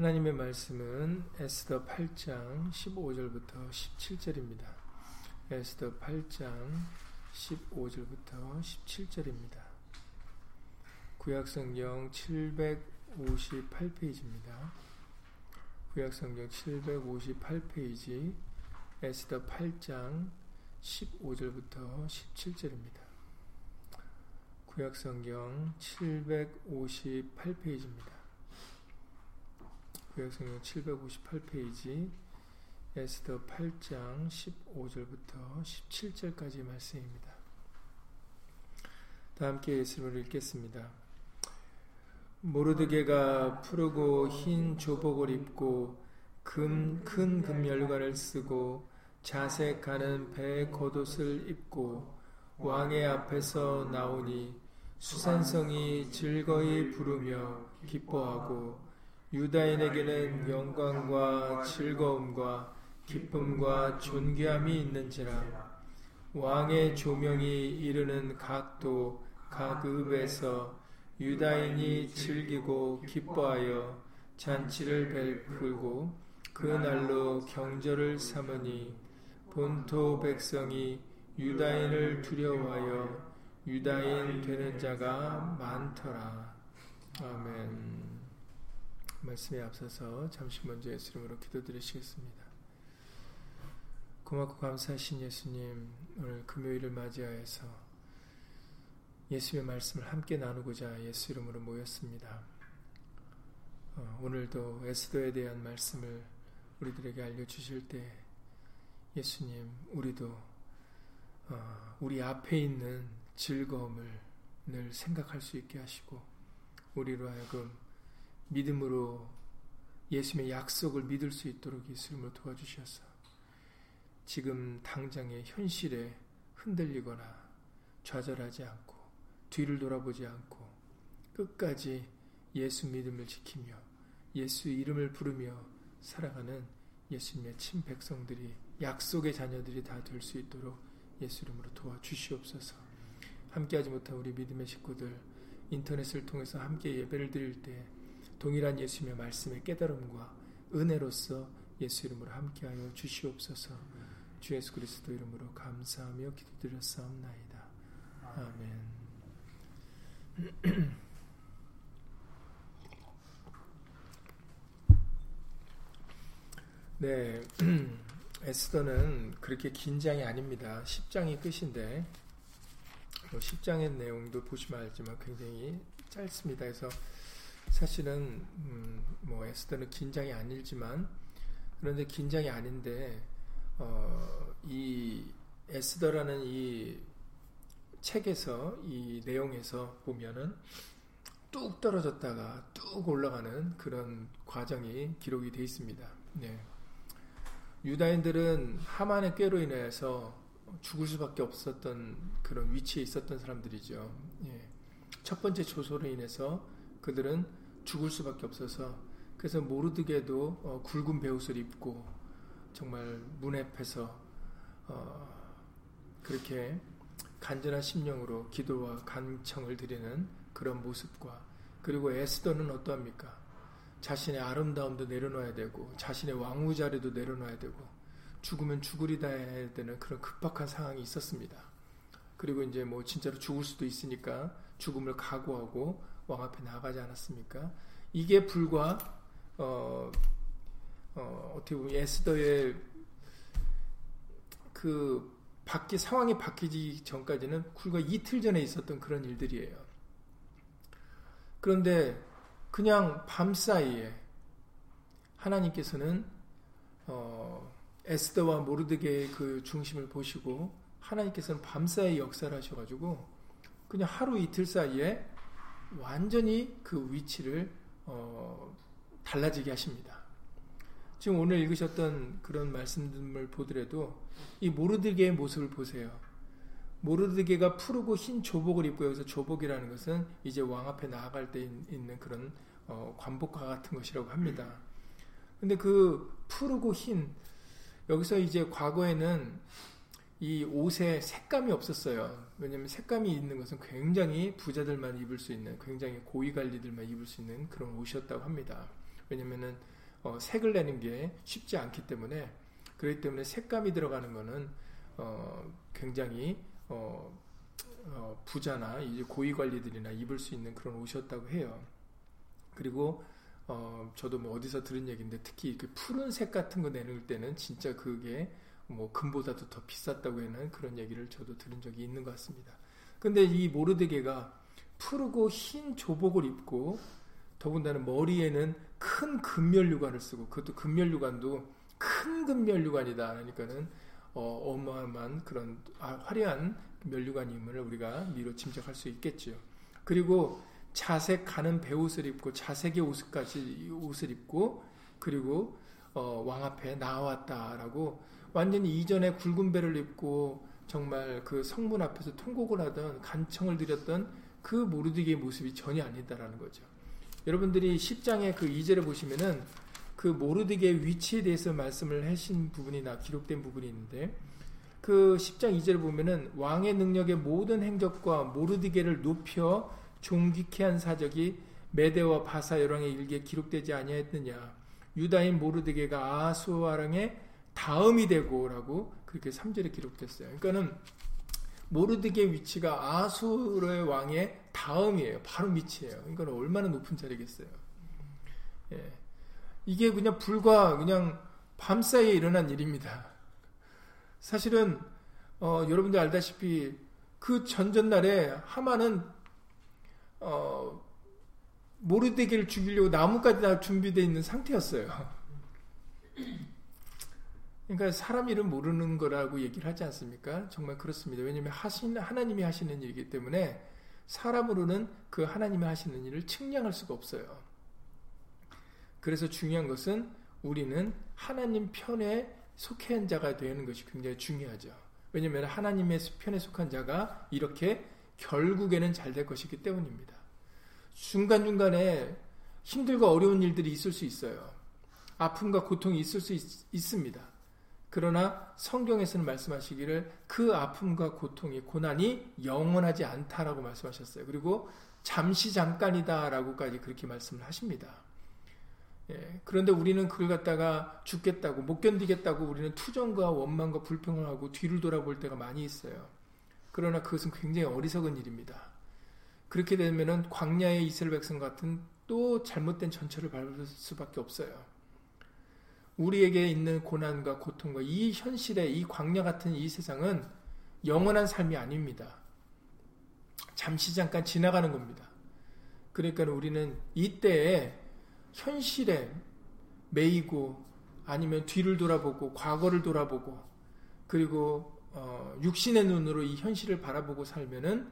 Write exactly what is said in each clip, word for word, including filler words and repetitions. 하나님의 말씀은 에스더 팔 장 십오 절부터 십칠 절입니다. 에스더 팔 장 십오 절부터 십칠 절입니다. 구약성경 칠백오십팔 페이지입니다. 구약성경 칠백오십팔 페이지 에스더 팔 장 십오 절부터 십칠 절입니다. 구약성경 칠백오십팔 페이지입니다. 구약성경 칠백오십팔 페이지 에스더 팔 장 십오 절부터 십칠 절까지 말씀입니다. 다 함께 예수를 읽겠습니다. 모르드개가 푸르고 흰 조복을 입고 금, 큰 금열관을 쓰고 자색 가는 배 겉옷을 입고 왕의 앞에서 나오니 수산성이 즐거이 부르며 기뻐하고 유다인에게는 영광과 즐거움과 기쁨과 존귀함이 있는지라. 왕의 조명이 이르는 각도 각 읍에서 유다인이 즐기고 기뻐하여 잔치를 베풀고 그 날로 경절을 삼으니 본토 백성이 유다인을 두려워하여 유다인 되는 자가 많더라. 아멘. 말씀에 앞서서 잠시 먼저 예수 이름으로 기도드리시겠습니다. 고맙고 감사하신 예수님, 오늘 금요일을 맞이하여서 예수의 말씀을 함께 나누고자 예수 이름으로 모였습니다. 어, 오늘도 에스더에 대한 말씀을 우리들에게 알려주실 때 예수님, 우리도 어, 우리 앞에 있는 즐거움을 늘 생각할 수 있게 하시고 우리로 하여금 믿음으로 예수님의 약속을 믿을 수 있도록 예수님을 도와주셔서 지금 당장의 현실에 흔들리거나 좌절하지 않고 뒤를 돌아보지 않고 끝까지 예수 믿음을 지키며 예수 이름을 부르며 살아가는 예수님의 친백성들이, 약속의 자녀들이 다 될 수 있도록 예수 이름으로 도와주시옵소서. 함께하지 못한 우리 믿음의 식구들, 인터넷을 통해서 함께 예배를 드릴 때 동일한 예수님의 말씀의 깨달음과 은혜로서 예수 이름으로 함께하여 주시옵소서. 주 예수 그리스도 이름으로 감사하며 기도드렸사옵나이다. 아멘. 네, 에스더는 그렇게 긴 장이 아닙니다. 십 장이 끝인데 십 장의 내용도 보시면 알지만 굉장히 짧습니다. 그래서 사실은 음, 뭐 에스더는 긴 장이 아니지만, 그런데 긴 장이 아닌데 어, 이 에스더라는 이 책에서, 이 내용에서 보면은 뚝 떨어졌다가 뚝 올라가는 그런 과정이 기록이 되어 있습니다. 네. 유다인들은 하만의 꾀로 인해서 죽을 수밖에 없었던 그런 위치에 있었던 사람들이죠. 예. 첫 번째 조소로 인해서 그들은 죽을 수밖에 없어서, 그래서 모르드개도 어, 굵은 베옷을 입고 정말 문 앞에서 어, 그렇게 간절한 심령으로 기도와 간청을 드리는 그런 모습과, 그리고 에스더는 어떠합니까? 자신의 아름다움도 내려놔야 되고 자신의 왕후 자리도 내려놔야 되고 죽으면 죽으리다 해야 되는 그런 급박한 상황이 있었습니다. 그리고 이제 뭐 진짜로 죽을 수도 있으니까 죽음을 각오하고 왕 앞에 나가지 않았습니까? 이게 불과 어, 어, 어떻게 보면 에스더의 그 바뀌 상황이 바뀌기 전까지는 불과 이틀 전에 있었던 그런 일들이에요. 그런데 그냥 밤사이에 하나님께서는 어, 에스더와 모르드개의 그 중심을 보시고 하나님께서는 밤사이 역사를 하셔가지고 그냥 하루 이틀 사이에 완전히 그 위치를 어, 달라지게 하십니다. 지금 오늘 읽으셨던 그런 말씀들을 보더라도 이 모르드개의 모습을 보세요. 모르드개가 푸르고 흰 조복을 입고, 여기서 조복이라는 것은 이제 왕 앞에 나아갈 때 있는 그런 어, 관복과 같은 것이라고 합니다. 근데 그 푸르고 흰, 여기서 이제 과거에는 이 옷에 색감이 없었어요. 왜냐하면 색감이 있는 것은 굉장히 부자들만 입을 수 있는, 굉장히 고위관리들만 입을 수 있는 그런 옷이었다고 합니다. 왜냐면은 어, 색을 내는 게 쉽지 않기 때문에, 그렇기 때문에 색감이 들어가는 거는 어, 굉장히 어, 어, 부자나 이제 고위관리들이나 입을 수 있는 그런 옷이었다고 해요. 그리고 어, 저도 뭐 어디서 들은 얘기인데, 특히 그 푸른색 같은 거 내놓을 때는 진짜 그게 뭐 금보다도 더 비쌌다고 하는 그런 얘기를 저도 들은 적이 있는 것 같습니다. 근데 이 모르드개가 푸르고 흰 조복을 입고, 더군다나 머리에는 큰 금멸류관을 쓰고, 그것도 금멸류관도 큰 금멸류관이다. 그러니까는 어, 어마어마한 그런 아, 화려한 면류관임을 우리가 미로 짐작할 수 있겠죠. 그리고 자색 가는 배옷을 입고, 자색의 옷까지 옷을 입고, 그리고 어, 왕 앞에 나왔다라고, 완전히 이전에 굵은 배를 입고 정말 그 성문 앞에서 통곡을 하던, 간청을 드렸던 그 모르드개의 모습이 전혀 아니다라는 거죠. 여러분들이 십 장의 그 이 절을 보시면은 그 모르드개의 위치에 대해서 말씀을 하신 부분이나 기록된 부분이 있는데, 그 십 장 이 절을 보면은 왕의 능력의 모든 행적과 모르드개를 높여 존귀케 한 사적이 메대와 바사 열왕의 일기에 기록되지 아니하였느냐, 유다인 모르드개가 아하수아 왕의 다음이 되고 라고 그렇게 삼 절에 기록됐어요. 그러니까는 모르드개의 위치가 아하수아 왕의 다음이에요. 바로 밑이에요. 그러니까 얼마나 높은 자리겠어요. 예. 이게 그냥 불과 그냥 밤사이에 일어난 일입니다. 사실은 어, 여러분들 알다시피 그 전전날에 하만은 어, 모르드개를 죽이려고 나무까지 다 준비되어 있는 상태였어요. 그러니까 사람 일은 모르는 거라고 얘기를 하지 않습니까? 정말 그렇습니다. 왜냐하면 하신, 하나님이 하시는 일이기 때문에 사람으로는 그 하나님이 하시는 일을 측량할 수가 없어요. 그래서 중요한 것은 우리는 하나님 편에 속한 자가 되는 것이 굉장히 중요하죠. 왜냐하면 하나님의 편에 속한 자가 이렇게 결국에는 잘 될 것이기 때문입니다. 중간중간에 힘들고 어려운 일들이 있을 수 있어요. 아픔과 고통이 있을 수 있, 있습니다. 그러나 성경에서는 말씀하시기를 그 아픔과 고통이, 고난이 영원하지 않다라고 말씀하셨어요. 그리고 잠시 잠깐이다라고까지 그렇게 말씀을 하십니다. 예, 그런데 우리는 그걸 갖다가 죽겠다고, 못 견디겠다고 우리는 투정과 원망과 불평을 하고 뒤를 돌아볼 때가 많이 있어요. 그러나 그것은 굉장히 어리석은 일입니다. 그렇게 되면은 광야의 이스라엘 백성 같은 또 잘못된 전철을 밟을 수밖에 없어요. 우리에게 있는 고난과 고통과 이 현실의 이 광야 같은 이 세상은 영원한 삶이 아닙니다. 잠시 잠깐 지나가는 겁니다. 그러니까 우리는 이때에 현실에 매이고, 아니면 뒤를 돌아보고 과거를 돌아보고, 그리고 어, 육신의 눈으로 이 현실을 바라보고 살면은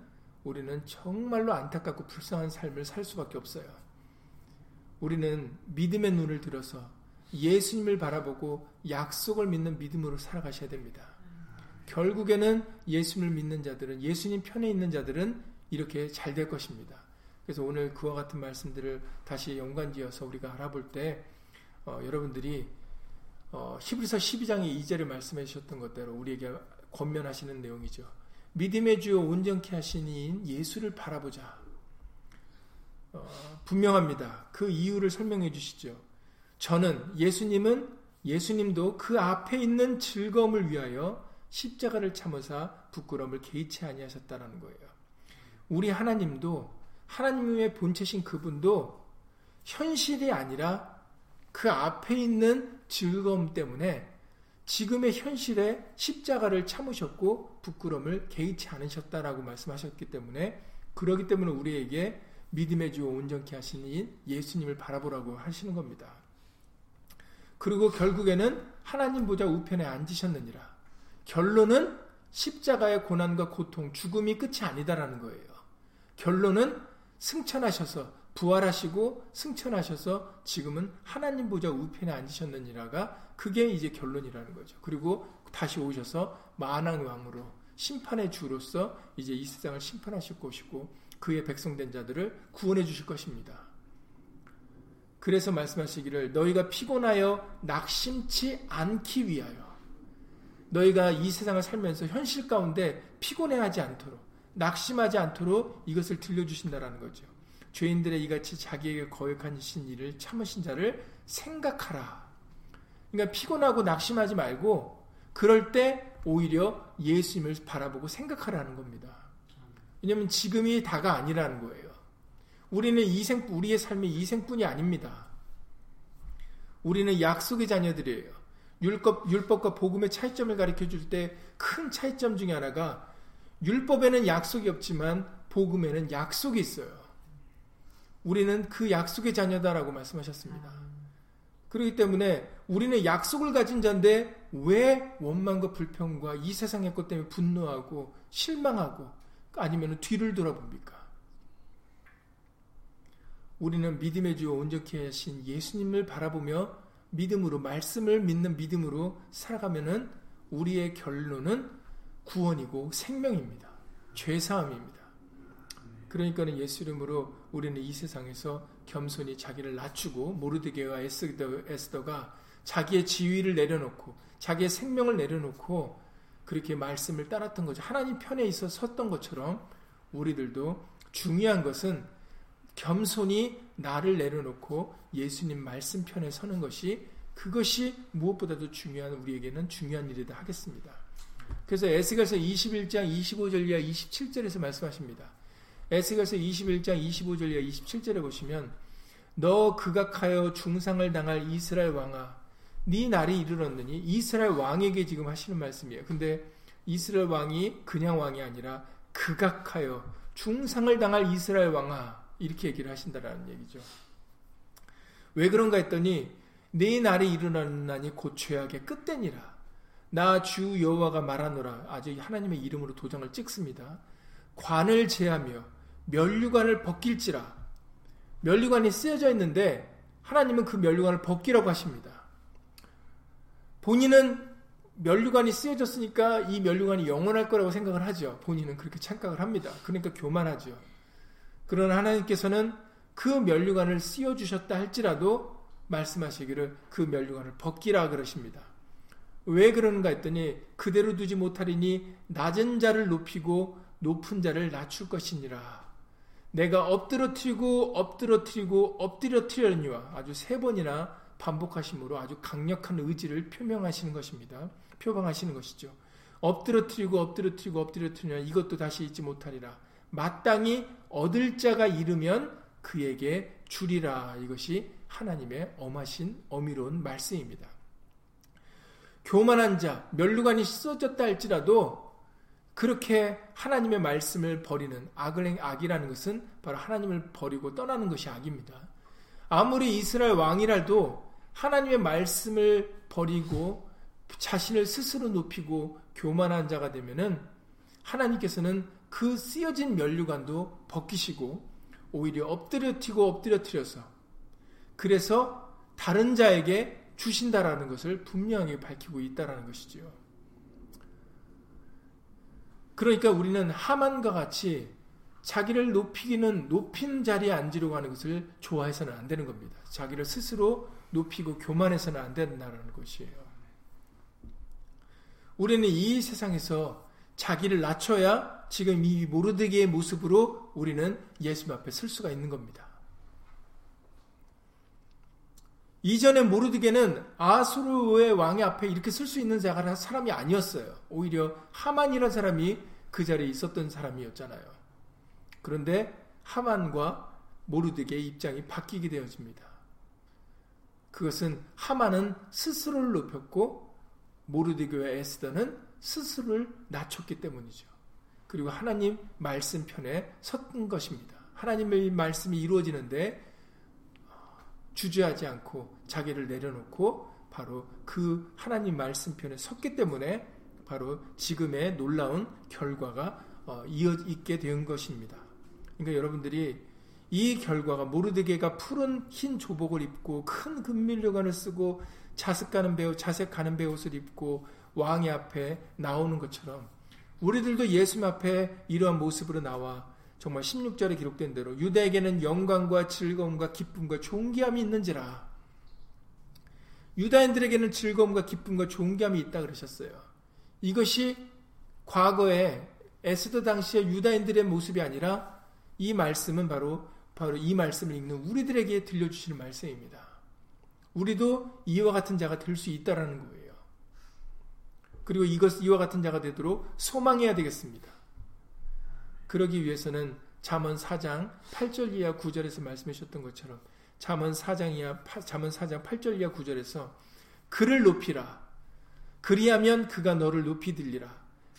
우리는 정말로 안타깝고 불쌍한 삶을 살 수밖에 없어요. 우리는 믿음의 눈을 들어서 예수님을 바라보고 약속을 믿는 믿음으로 살아가셔야 됩니다. 결국에는 예수님을 믿는 자들은, 예수님 편에 있는 자들은 이렇게 잘 될 것입니다. 그래서 오늘 그와 같은 말씀들을 다시 연관지어서 우리가 알아볼 때 어, 여러분들이 어, 히브리서 십이 장의 이 절을 말씀해 주셨던 것대로 우리에게 권면하시는 내용이죠. 믿음의 주요 온전케 하신 이인 예수를 바라보자. 어, 분명합니다. 그 이유를 설명해 주시죠. 저는, 예수님은, 예수님도 그 앞에 있는 즐거움을 위하여 십자가를 참으사 부끄러움을 개의치 아니하셨다라는 거예요. 우리 하나님도, 하나님의 본체신 그분도 현실이 아니라 그 앞에 있는 즐거움 때문에 지금의 현실에 십자가를 참으셨고 부끄러움을 개의치 않으셨다라고 말씀하셨기 때문에, 그러기 때문에 우리에게 믿음의 주 온전케 하신 이인 예수님을 바라보라고 하시는 겁니다. 그리고 결국에는 하나님 보좌 우편에 앉으셨느니라. 결론은 십자가의 고난과 고통, 죽음이 끝이 아니다라는 거예요. 결론은 승천하셔서, 부활하시고 승천하셔서 지금은 하나님 보좌 우편에 앉으셨느니라가 그게 이제 결론이라는 거죠. 그리고 다시 오셔서 만왕의 왕으로, 심판의 주로서 이제 이 세상을 심판하실 것이고 그의 백성된 자들을 구원해 주실 것입니다. 그래서 말씀하시기를 너희가 피곤하여 낙심치 않기 위하여, 너희가 이 세상을 살면서 현실 가운데 피곤해하지 않도록, 낙심하지 않도록 이것을 들려주신다라는 거죠. 죄인들의 이같이 자기에게 거역하신 일을 참으신 자를 생각하라. 그러니까 피곤하고 낙심하지 말고 그럴 때 오히려 예수님을 바라보고 생각하라는 겁니다. 왜냐하면 지금이 다가 아니라는 거예요. 우리는 이 생, 우리의 삶이 이 생뿐이 아닙니다. 우리는 약속의 자녀들이에요. 율법, 율법과 복음의 차이점을 가르쳐줄 때 큰 차이점 중에 하나가 율법에는 약속이 없지만 복음에는 약속이 있어요. 우리는 그 약속의 자녀다라고 말씀하셨습니다. 그렇기 때문에 우리는 약속을 가진 자인데 왜 원망과 불평과 이 세상의 것 때문에 분노하고 실망하고 아니면 뒤를 돌아봅니까? 우리는 믿음의 주요 온전케 하신 예수님을 바라보며 믿음으로 말씀을 믿는 믿음으로 살아가면은 우리의 결론은 구원이고 생명입니다. 죄사함입니다. 그러니까는 예수 이름으로 우리는 이 세상에서 겸손히 자기를 낮추고 모르드개와 에스더, 에스더가 자기의 지위를 내려놓고 자기의 생명을 내려놓고 그렇게 말씀을 따랐던 거죠. 하나님 편에 있어 섰던 것처럼 우리들도 중요한 것은 겸손히 나를 내려놓고 예수님 말씀 편에 서는 것이 그것이 무엇보다도 중요한 우리에게는 중요한 일이다 하겠습니다. 그래서 에스겔서 이십일 장 이십오 절 이하 이십칠 절에서 말씀하십니다. 에스겔서 이십일 장 이십오 절 이하 이십칠 절에 보시면 너 극악하여 중상을 당할 이스라엘 왕아 네 날이 이르렀느니 이스라엘 왕에게 지금 하시는 말씀이에요. 근데 이스라엘 왕이 그냥 왕이 아니라 극악하여 중상을 당할 이스라엘 왕아 이렇게 얘기를 하신다라는 얘기죠. 왜 그런가 했더니 네 날이 이르렀나니 곧 죄악의 끝되니라. 나 주 여호와가 말하노라. 아주 하나님의 이름으로 도장을 찍습니다. 관을 제하며 면류관을 벗길지라. 면류관이 쓰여져 있는데 하나님은 그 면류관을 벗기라고 하십니다. 본인은 면류관이 쓰여졌으니까 이 면류관이 영원할 거라고 생각을 하죠. 본인은 그렇게 착각을 합니다. 그러니까 교만하죠. 그러나 하나님께서는 그 면류관을 씌워주셨다 할지라도 말씀하시기를 그 면류관을 벗기라 그러십니다. 왜 그러는가 했더니 그대로 두지 못하리니 낮은 자를 높이고 높은 자를 낮출 것이니라. 내가 엎드러뜨리고 엎드러뜨리고 엎드러뜨려니와 아주 세 번이나 반복하심으로 아주 강력한 의지를 표명하시는 것입니다. 표방하시는 것이죠. 엎드러뜨리고 엎드러뜨리고 엎드러뜨리냐 이것도 다시 잊지 못하리라. 마땅히 얻을 자가 이르면 그에게 주리라. 이것이 하나님의 엄하신 어미로운 말씀입니다. 교만한 자, 면류관이 씻어졌다 할지라도 그렇게 하나님의 말씀을 버리는 악을, 악이라는 것은 바로 하나님을 버리고 떠나는 것이 악입니다. 아무리 이스라엘 왕이라도 하나님의 말씀을 버리고 자신을 스스로 높이고 교만한 자가 되면은 하나님께서는 그 쓰여진 면류관도 벗기시고 오히려 엎드려뜨리고 엎드려뜨려서 그래서 다른 자에게 주신다라는 것을 분명히 밝히고 있다라는 것이지요. 그러니까 우리는 하만과 같이 자기를 높이기는 높인 자리에 앉으려고 하는 것을 좋아해서는 안 되는 겁니다. 자기를 스스로 높이고 교만해서는 안 된다는 것이에요. 우리는 이 세상에서 자기를 낮춰야 지금 이 모르드개의 모습으로 우리는 예수님 앞에 설 수가 있는 겁니다. 이전에 모르드개는 아하수아의 왕의 앞에 이렇게 설 수 있는 사람이 아니었어요. 오히려 하만이라는 사람이 그 자리에 있었던 사람이었잖아요. 그런데 하만과 모르드개의 입장이 바뀌게 되어집니다. 그것은 하만은 스스로를 높였고 모르드개와 에스더는 스스로를 낮췄기 때문이죠. 그리고 하나님 말씀 편에 섰던 것입니다. 하나님의 말씀이 이루어지는데 주저하지 않고 자기를 내려놓고 바로 그 하나님 말씀 편에 섰기 때문에 바로 지금의 놀라운 결과가 이어있게 된 것입니다. 그러니까 여러분들이 이 결과가 모르드개가 푸른 흰 조복을 입고 큰 금면류관을 쓰고 자색 가는 베옷, 자색 가는 베옷을 입고 왕의 앞에 나오는 것처럼 우리들도 예수님 앞에 이러한 모습으로 나와 정말 십육 절에 기록된 대로 유다에게는 영광과 즐거움과 기쁨과 존귀함이 있는지라. 유다인들에게는 즐거움과 기쁨과 존귀함이 있다 그러셨어요. 이것이 과거에 에스더 당시의 유다인들의 모습이 아니라 이 말씀은 바로 바로 이 말씀을 읽는 우리들에게 들려주시는 말씀입니다. 우리도 이와 같은 자가 될 수 있다라는 거예요. 그리고 이것, 이와 같은 자가 되도록 소망해야 되겠습니다. 그러기 위해서는 잠언 사 장 팔 절 이하 구 절에서 말씀해 주셨던 것처럼 잠언 사 장 이하 잠언 사 장 팔 절 이하 구 절에서 그를 높이라. 그리하면 그가 너를 높이 들리라.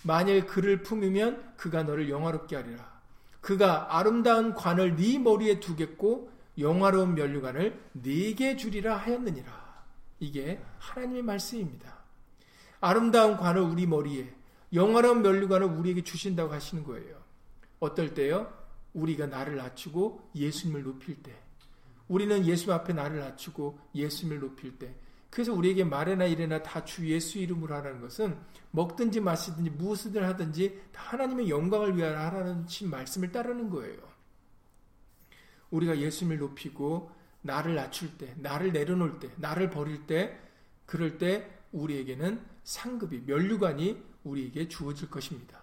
만일 그를 품으면 그가 너를 영화롭게 하리라. 그가 아름다운 관을 네 머리에 두겠고 영화로운 면류관을 네게 주리라 하였느니라. 이게 하나님의 말씀입니다. 아름다운 관을 우리 머리에, 영화로운 면류관을 우리에게 주신다고 하시는 거예요. 어떨 때요? 우리가 나를 낮추고 예수님을 높일 때. 우리는 예수 앞에 나를 낮추고 예수님을 높일 때. 그래서 우리에게 말해나 이래나 다 주 예수 이름으로 하라는 것은 먹든지 마시든지 무엇을 하든지 다 하나님의 영광을 위하여 하라는 말씀을 따르는 거예요. 우리가 예수님을 높이고 나를 낮출 때, 나를 내려놓을 때, 나를 버릴 때, 그럴 때 우리에게는 상급이, 면류관이 우리에게 주어질 것입니다.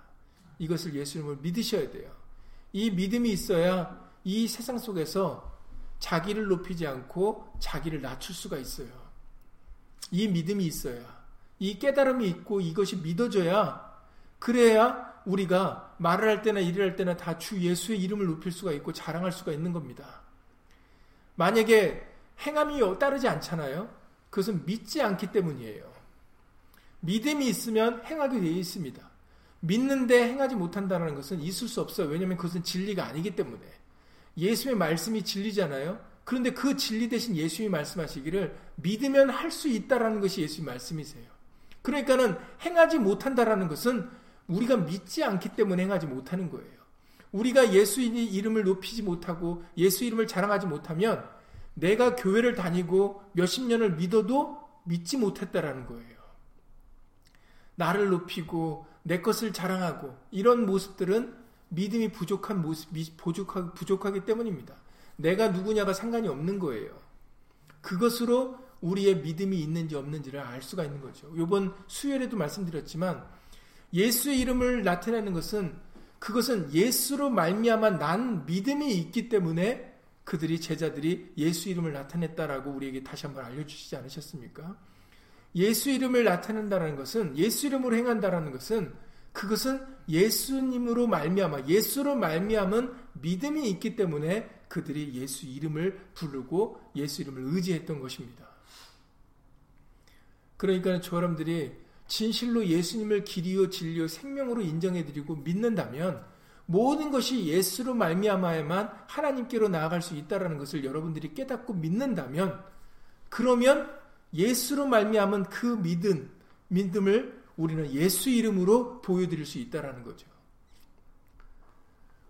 이것을 예수님을 믿으셔야 돼요. 이 믿음이 있어야 이 세상 속에서 자기를 높이지 않고 자기를 낮출 수가 있어요. 이 믿음이 있어야, 이 깨달음이 있고 이것이 믿어져야, 그래야 우리가 말을 할 때나 일을 할 때나 다 주 예수의 이름을 높일 수가 있고 자랑할 수가 있는 겁니다. 만약에 행함이 따르지 않잖아요. 그것은 믿지 않기 때문이에요. 믿음이 있으면 행하게 되어 있습니다. 믿는데 행하지 못한다는 것은 있을 수 없어요. 왜냐하면 그것은 진리가 아니기 때문에. 예수의 말씀이 진리잖아요. 그런데 그 진리 대신 예수님이 말씀하시기를 믿으면 할 수 있다라는 것이 예수의 말씀이세요. 그러니까는 행하지 못한다라는 것은 우리가 믿지 않기 때문에 행하지 못하는 거예요. 우리가 예수의 이름을 높이지 못하고 예수 이름을 자랑하지 못하면 내가 교회를 다니고 몇십 년을 믿어도 믿지 못했다라는 거예요. 나를 높이고 내 것을 자랑하고 이런 모습들은 믿음이 부족한 모습, 부족하, 부족하기 때문입니다. 내가 누구냐가 상관이 없는 거예요. 그것으로 우리의 믿음이 있는지 없는지를 알 수가 있는 거죠. 이번 수요일에도 말씀드렸지만 예수의 이름을 나타내는 것은, 그것은 예수로 말미암아 난 믿음이 있기 때문에 그들이, 제자들이 예수 이름을 나타냈다라고 우리에게 다시 한번 알려주시지 않으셨습니까? 예수 이름을 나타낸다는 것은, 예수 이름으로 행한다라는 것은, 그것은 예수님으로 말미암아, 예수로 말미암은 믿음이 있기 때문에 그들이 예수 이름을 부르고 예수 이름을 의지했던 것입니다. 그러니까 저 사람들이 진실로 예수님을 길이요 진리요 생명으로 인정해드리고 믿는다면 모든 것이 예수로 말미암아야만 하나님께로 나아갈 수 있다는 것을 여러분들이 깨닫고 믿는다면, 그러면 예수로 말미암은 그 믿음, 믿음을 우리는 예수 이름으로 보여드릴 수 있다는 거죠.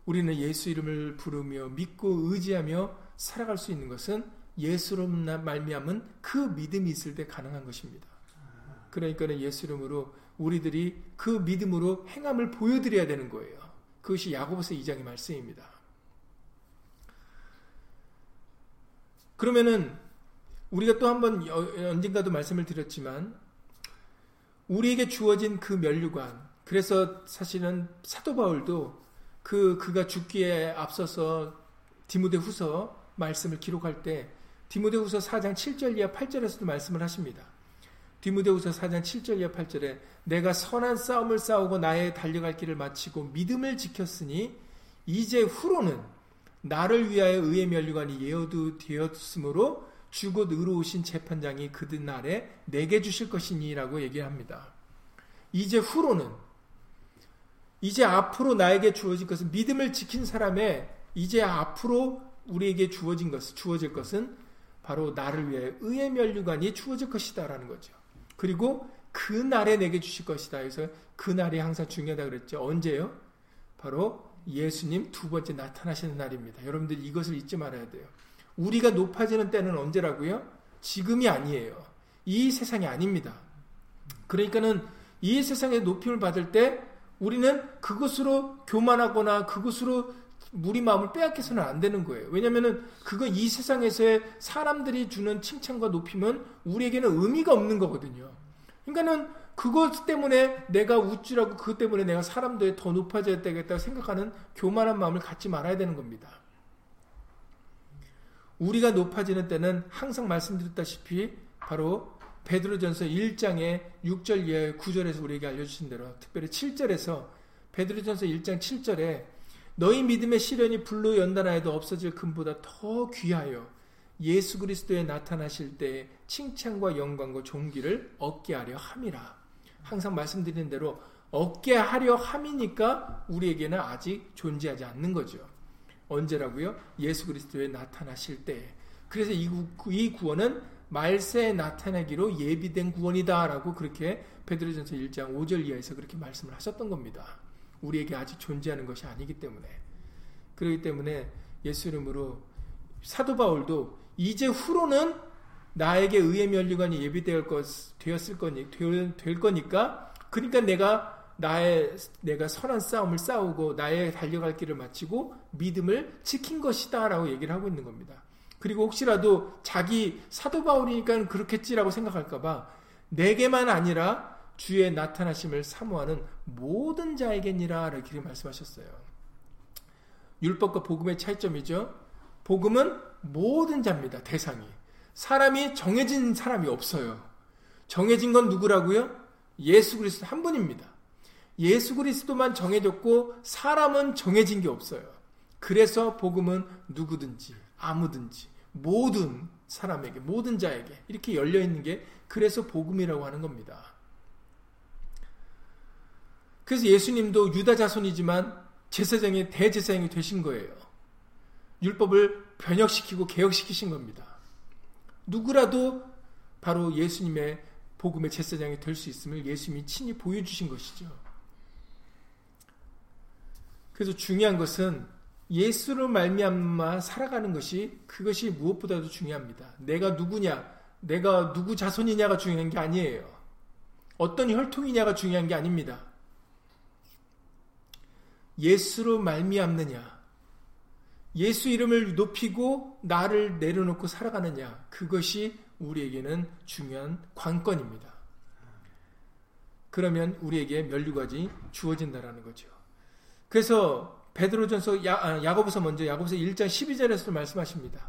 우리는 예수 이름을 부르며 믿고 의지하며 살아갈 수 있는 것은 예수로 말미암은 그 믿음이 있을 때 가능한 것입니다. 그러니까 예수 이름으로 우리들이 그 믿음으로 행함을 보여드려야 되는 거예요. 그것이 야고보서 이 장의 말씀입니다. 그러면은 우리가 또 한번 언젠가도 말씀을 드렸지만 우리에게 주어진 그 면류관, 그래서 사실은 사도 바울도 그, 그가 죽기에 앞서서 디모데 후서 말씀을 기록할 때 디모데 후서 사 장 칠 절 이하 팔 절에서도 말씀을 하십니다. 디모데후서 사 장 칠 절 이하 팔 절에 내가 선한 싸움을 싸우고 나의 달려갈 길을 마치고 믿음을 지켰으니 이제 후로는 나를 위하여 의의 면류관이 예어되었으므로 주곧 의로우신 재판장이 그날에 내게 주실 것이니라고 얘기합니다. 이제 후로는, 이제 앞으로 나에게 주어진 것은, 믿음을 지킨 사람의 이제 앞으로 우리에게 주어진 것, 주어질 것은 바로 나를 위해 의의 면류관이 주어질 것이다라는 거죠. 그리고 그 날에 내게 주실 것이다. 그래서 그 날이 항상 중요하다 그랬죠. 언제요? 바로 예수님 두 번째 나타나시는 날입니다. 여러분들 이것을 잊지 말아야 돼요. 우리가 높아지는 때는 언제라고요? 지금이 아니에요. 이 세상이 아닙니다. 그러니까는 이 세상의 높임을 받을 때 우리는 그것으로 교만하거나 그것으로 우리 마음을 빼앗겨서는 안 되는 거예요. 왜냐면은 그거, 이 세상에서의 사람들이 주는 칭찬과 높임은 우리에게는 의미가 없는 거거든요. 그러니까는 그것 때문에 내가 우쭐하고 그것 때문에 내가 사람들에 더 높아져야 되겠다고 생각하는 교만한 마음을 갖지 말아야 되는 겁니다. 우리가 높아지는 때는 항상 말씀드렸다시피 바로 베드로전서 일 장의 육 절 이하의 구 절에서 우리에게 알려주신 대로, 특별히 칠 절에서 베드로전서 일 장 칠 절에 너희 믿음의 시련이 불로 연단하여도 없어질 금보다 더 귀하여 예수 그리스도에 나타나실 때에 칭찬과 영광과 존귀를 얻게 하려 함이라. 항상 말씀드린 대로 얻게 하려 함이니까 우리에게는 아직 존재하지 않는 거죠. 언제라고요? 예수 그리스도에 나타나실 때. 그래서 이, 구, 이 구원은 말세에 나타나기로 예비된 구원이다 라고 그렇게 베드로전서 일 장 오 절 이하에서 그렇게 말씀을 하셨던 겁니다. 우리에게 아직 존재하는 것이 아니기 때문에. 그렇기 때문에 예수 이름으로 사도 바울도 이제 후로는 나에게 의의 면류관이 예비될 것, 되었을 거니, 될, 될 거니까, 그러니까 내가 나의, 내가 선한 싸움을 싸우고 나의 달려갈 길을 마치고 믿음을 지킨 것이다 라고 얘기를 하고 있는 겁니다. 그리고 혹시라도 자기 사도 바울이니까 그렇겠지라고 생각할까봐 내게만 아니라 주의 나타나심을 사모하는 모든 자에게니라 이렇게 말씀하셨어요. 율법과 복음의 차이점이죠. 복음은 모든 자입니다. 대상이. 사람이 정해진 사람이 없어요. 정해진 건 누구라고요? 예수 그리스도 한 분입니다. 예수 그리스도만 정해졌고 사람은 정해진 게 없어요. 그래서 복음은 누구든지 아무든지 모든 사람에게, 모든 자에게 이렇게 열려있는 게 그래서 복음이라고 하는 겁니다. 그래서 예수님도 유다 자손이지만 제사장의 대제사장이 되신 거예요. 율법을 변혁시키고 개혁시키신 겁니다. 누구라도 바로 예수님의 복음의 제사장이 될 수 있음을 예수님이 친히 보여주신 것이죠. 그래서 중요한 것은 예수를 말미암아 살아가는 것이, 그것이 무엇보다도 중요합니다. 내가 누구냐, 내가 누구 자손이냐가 중요한 게 아니에요. 어떤 혈통이냐가 중요한 게 아닙니다. 예수로 말미암느냐, 예수 이름을 높이고 나를 내려놓고 살아가느냐, 그것이 우리에게는 중요한 관건입니다. 그러면 우리에게 면류관이 주어진다라는 거죠. 그래서 베드로전서 야, 야고보서 먼저 야고보서 일 장 십이 절에서도 말씀하십니다.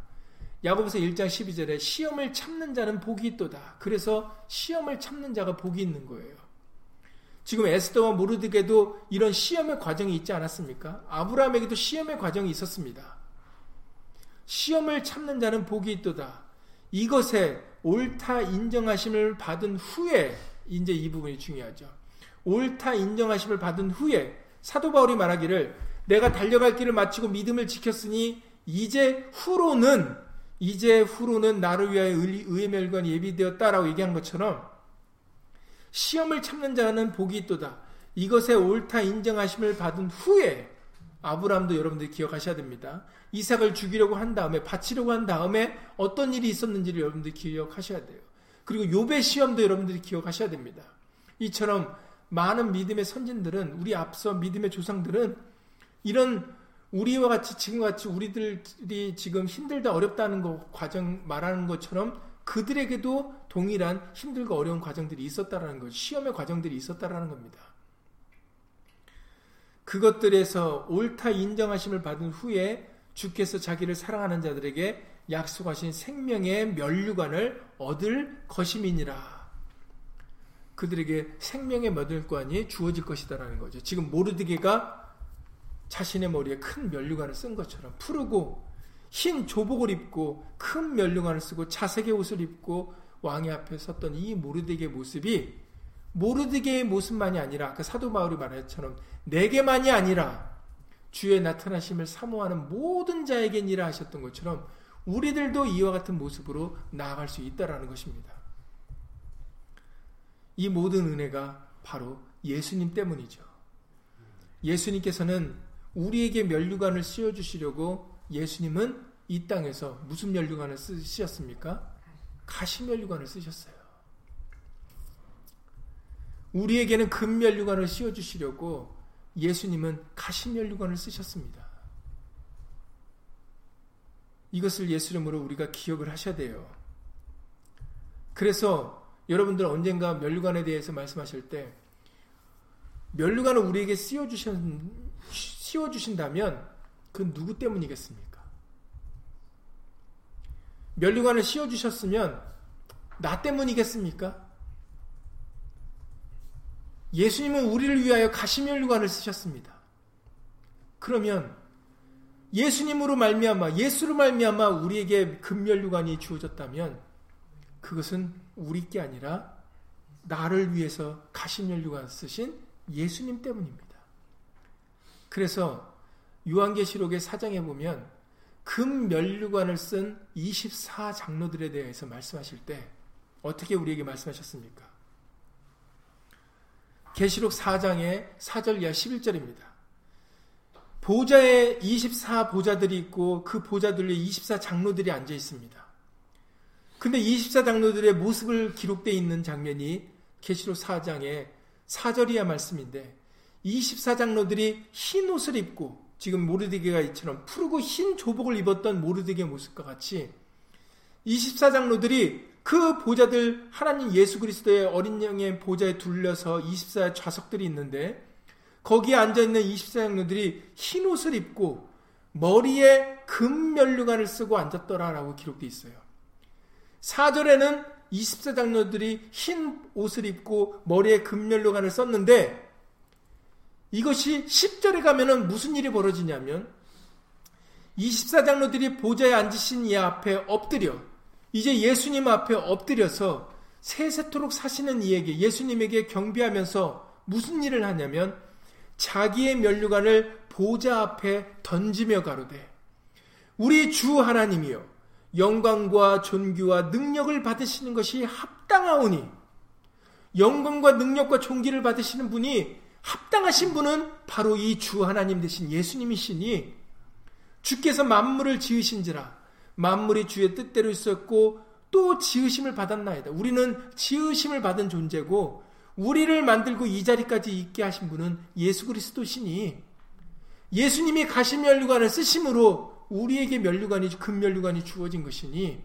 야고보서 일 장 십이 절에 시험을 참는 자는 복이 있도다. 그래서 시험을 참는 자가 복이 있는 거예요. 지금 에스더와 모르드개도 이런 시험의 과정이 있지 않았습니까? 아브라함에게도 시험의 과정이 있었습니다. 시험을 참는 자는 복이 있도다. 이것에 옳다 인정하심을 받은 후에, 이제 이 부분이 중요하죠. 옳다 인정하심을 받은 후에 사도 바울이 말하기를 내가 달려갈 길을 마치고 믿음을 지켰으니 이제 후로는 이제 후로는 나를 위하여 의의 면류관이 예비되었다라고 얘기한 것처럼 시험을 참는 자는 복이 있도다. 이것에 옳다 인정하심을 받은 후에, 아브라함도 여러분들이 기억하셔야 됩니다. 이삭을 죽이려고 한 다음에, 바치려고 한 다음에 어떤 일이 있었는지를 여러분들이 기억하셔야 돼요. 그리고 욥의 시험도 여러분들이 기억하셔야 됩니다. 이처럼 많은 믿음의 선진들은, 우리 앞서 믿음의 조상들은 이런 우리와 같이 지금과 같이 우리들이 지금 힘들다 어렵다는 거 과정 말하는 것처럼 그들에게도 동일한 힘들고 어려운 과정들이 있었다라는 것, 시험의 과정들이 있었다라는 겁니다. 그것들에서 옳다 인정하심을 받은 후에 주께서 자기를 사랑하는 자들에게 약속하신 생명의 면류관을 얻을 것임이니라. 그들에게 생명의 면류관이 주어질 것이다라는 거죠. 지금 모르드개가 자신의 머리에 큰 면류관을 쓴 것처럼 푸르고 흰 조복을 입고 큰 면류관을 쓰고 자색의 옷을 입고 왕의 앞에 섰던 이 모르드개의 모습이 모르드개의 모습만이 아니라, 아까 사도 바울이 말한 것처럼 내게만이 아니라 주의 나타나심을 사모하는 모든 자에게니라 하셨던 것처럼 우리들도 이와 같은 모습으로 나아갈 수 있다라는 것입니다. 이 모든 은혜가 바로 예수님 때문이죠. 예수님께서는 우리에게 면류관을 씌워주시려고, 예수님은 이 땅에서 무슨 면류관을 쓰셨습니까? 가시면류관을 쓰셨어요. 우리에게는 금면류관을 씌워주시려고 예수님은 가시면류관을 쓰셨습니다. 이것을 예수 이름으로 우리가 기억을 하셔야 돼요. 그래서 여러분들 언젠가 면류관에 대해서 말씀하실 때, 면류관을 우리에게 씌워주신, 씌워주신다면 그건 누구 때문이겠습니까? 면류관을 씌워주셨으면 나 때문이겠습니까? 예수님은 우리를 위하여 가시면류관을 쓰셨습니다. 그러면 예수님으로 말미암아, 예수로 말미암아 우리에게 금면류관이 주어졌다면 그것은 우리 게 아니라 나를 위해서 가시면류관 쓰신 예수님 때문입니다. 그래서 요한계시록의 사장에 보면 금면류관을 쓴 이십사 장로들에 대해서 말씀하실 때 어떻게 우리에게 말씀하셨습니까? 계시록 사 장의 사 절 이하 십일 절입니다. 보좌에 이십사 보좌들이 있고 그 보좌들에 이십사 장로들이 앉아 있습니다. 근데 이십사 장로들의 모습을 기록되어 있는 장면이 계시록 사 장의 사 절 이하 말씀인데, 이십사 장로들이 흰 옷을 입고, 지금 모르드개가 이처럼 푸르고 흰 조복을 입었던 모르드개 모습과 같이 이십사 장로들이 그 보좌들, 하나님 예수 그리스도의 어린 양의 보좌에 둘러서 이십사 좌석들이 있는데 거기에 앉아있는 이십사 장로들이 흰 옷을 입고 머리에 금면류관을 쓰고 앉았더라라고 기록되어 있어요. 사 절에는 이십사 장로들이 흰 옷을 입고 머리에 금면류관을 썼는데, 이것이 십 절에 가면은 무슨 일이 벌어지냐면, 이십사 장로들이 보좌에 앉으신 이 앞에 엎드려, 이제 예수님 앞에 엎드려서 세세토록 사시는 이에게, 예수님에게 경배하면서 무슨 일을 하냐면 자기의 면류관을 보좌 앞에 던지며 가로되, 우리 주 하나님이여, 영광과 존귀와 능력을 받으시는 것이 합당하오니, 영광과 능력과 존귀를 받으시는 분이, 합당하신 분은 바로 이 주 하나님 되신 예수님이시니, 주께서 만물을 지으신지라 만물이 주의 뜻대로 있었고 또 지으심을 받았나이다. 우리는 지으심을 받은 존재고 우리를 만들고 이 자리까지 있게 하신 분은 예수 그리스도시니, 예수님이 가시면류관을 쓰심으로 우리에게 면류관이, 금면류관이 주어진 것이니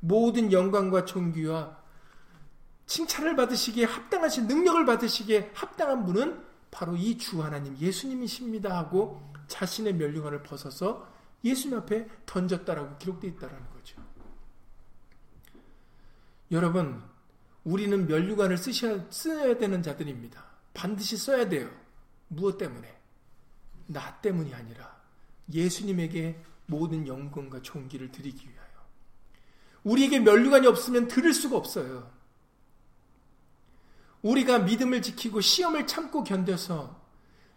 모든 영광과 존귀와 칭찬을 받으시기에 합당하신, 능력을 받으시기에 합당한 분은 바로 이 주 하나님 예수님이십니다 하고 자신의 면류관을 벗어서 예수님 앞에 던졌다라고 기록되어 있다라는 거죠. 여러분, 우리는 면류관을 쓰셔야, 써야 되는 자들입니다. 반드시 써야 돼요. 무엇 때문에? 나 때문이 아니라 예수님에게 모든 영광과 존귀를 드리기 위하여. 우리에게 면류관이 없으면 드릴 수가 없어요. 우리가 믿음을 지키고 시험을 참고 견뎌서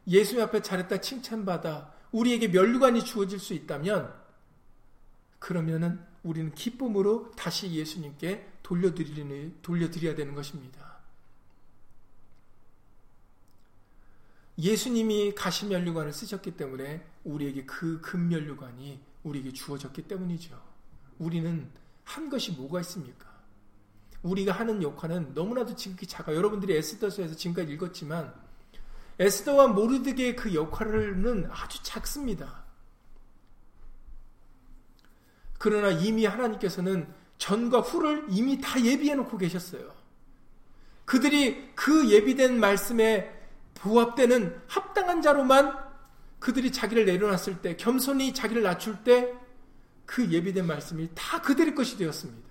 예수님 앞에 잘했다 칭찬받아 우리에게 면류관이 주어질 수 있다면, 그러면은 우리는 기쁨으로 다시 예수님께 돌려드리는, 돌려드려야 되는 것입니다. 예수님이 가시면류관을 쓰셨기 때문에 우리에게 그 금면류관이 우리에게 주어졌기 때문이죠. 우리는 한 것이 뭐가 있습니까? 우리가 하는 역할은 너무나도 지극히 작아. 여러분들이 에스더서에서 지금까지 읽었지만 에스더와 모르드개의 그 역할은 아주 작습니다. 그러나 이미 하나님께서는 전과 후를 이미 다 예비해놓고 계셨어요. 그들이 그 예비된 말씀에 부합되는 합당한 자로만, 그들이 자기를 내려놨을 때, 겸손히 자기를 낮출 때 그 예비된 말씀이 다 그들의 것이 되었습니다.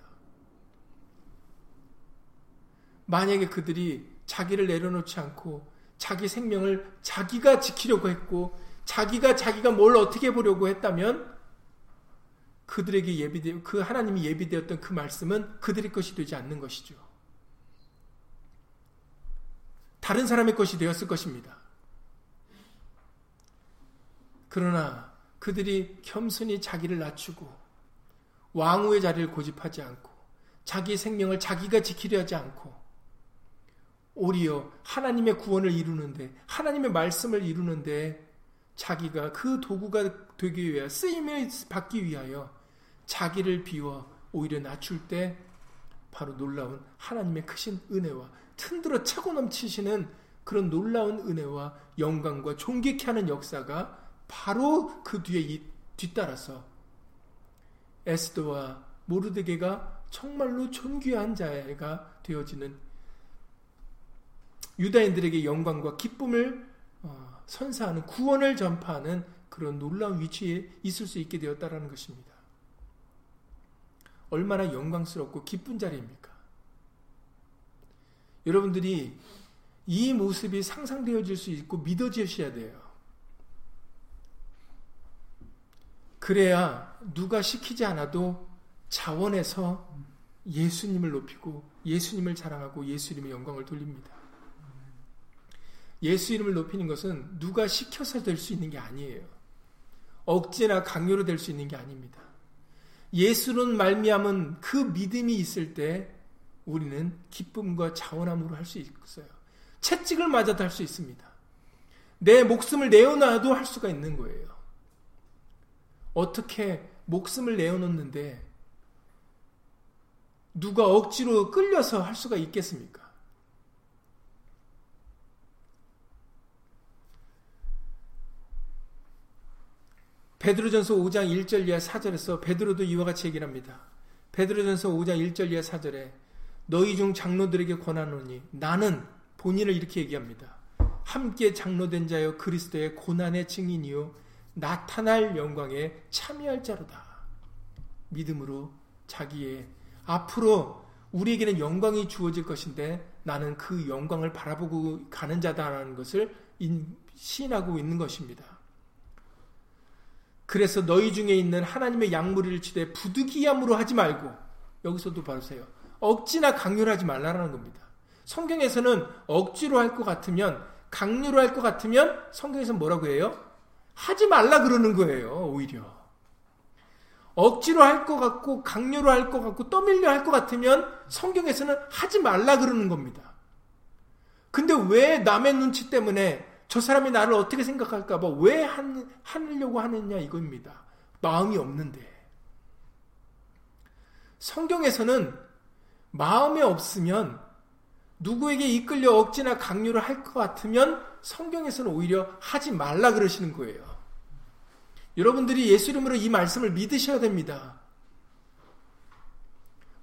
만약에 그들이 자기를 내려놓지 않고 자기 생명을 자기가 지키려고 했고 자기가 자기가 뭘 어떻게 보려고 했다면 그들에게 예비되, 그 하나님이 예비되었던 그 말씀은 그들의 것이 되지 않는 것이죠. 다른 사람의 것이 되었을 것입니다. 그러나 그들이 겸손히 자기를 낮추고 왕후의 자리를 고집하지 않고 자기 생명을 자기가 지키려 하지 않고 오히려 하나님의 구원을 이루는데, 하나님의 말씀을 이루는데 자기가 그 도구가 되기 위하여, 쓰임을 받기 위하여 자기를 비워 오히려 낮출 때 바로 놀라운 하나님의 크신 은혜와 틈들어 차고 넘치시는 그런 놀라운 은혜와 영광과 존귀케 하는 역사가 바로 그 뒤에 뒤따라서 에스더와 모르드개가 정말로 존귀한 자가 되어지는, 유다인들에게 영광과 기쁨을 선사하는, 구원을 전파하는 그런 놀라운 위치에 있을 수 있게 되었다라는 것입니다. 얼마나 영광스럽고 기쁜 자리입니까? 여러분들이 이 모습이 상상되어질 수 있고 믿어지셔야 돼요. 그래야 누가 시키지 않아도 자원해서 예수님을 높이고 예수님을 자랑하고 예수님의 영광을 돌립니다. 예수 이름을 높이는 것은 누가 시켜서 될 수 있는 게 아니에요. 억지나 강요로 될 수 있는 게 아닙니다. 예수론 말미암은 그 믿음이 있을 때 우리는 기쁨과 자원함으로 할 수 있어요. 채찍을 맞아도 할 수 있습니다. 내 목숨을 내어놔도 할 수가 있는 거예요. 어떻게 목숨을 내어놓는데 누가 억지로 끌려서 할 수가 있겠습니까? 베드로전서 오 장 일 절 이하 사 절에서 베드로도 이와 같이 얘기를 합니다. 베드로전서 오 장 일 절 이하 사 절에 너희 중 장로들에게 권하노니 나는 본인을 이렇게 얘기합니다. 함께 장로된 자여 그리스도의 고난의 증인이요 나타날 영광에 참여할 자로다. 믿음으로 자기의 앞으로 우리에게는 영광이 주어질 것인데 나는 그 영광을 바라보고 가는 자다라는 것을 시인하고 있는 것입니다. 그래서 너희 중에 있는 하나님의 양무리를 치되 부득이함으로 하지 말고, 여기서도 봐주세요. 억지나 강요를 하지 말라는 겁니다. 성경에서는 억지로 할 것 같으면, 강요로 할 것 같으면 성경에서는 뭐라고 해요? 하지 말라 그러는 거예요. 오히려. 억지로 할 것 같고 강요로 할 것 같고 떠밀려 할 것 같으면 성경에서는 하지 말라 그러는 겁니다. 근데 왜 남의 눈치 때문에 저 사람이 나를 어떻게 생각할까 봐 왜 하려고 하느냐 이겁니다. 마음이 없는데. 성경에서는 마음이 없으면 누구에게 이끌려 억지나 강요를 할 것 같으면 성경에서는 오히려 하지 말라 그러시는 거예요. 여러분들이 예수 이름으로 이 말씀을 믿으셔야 됩니다.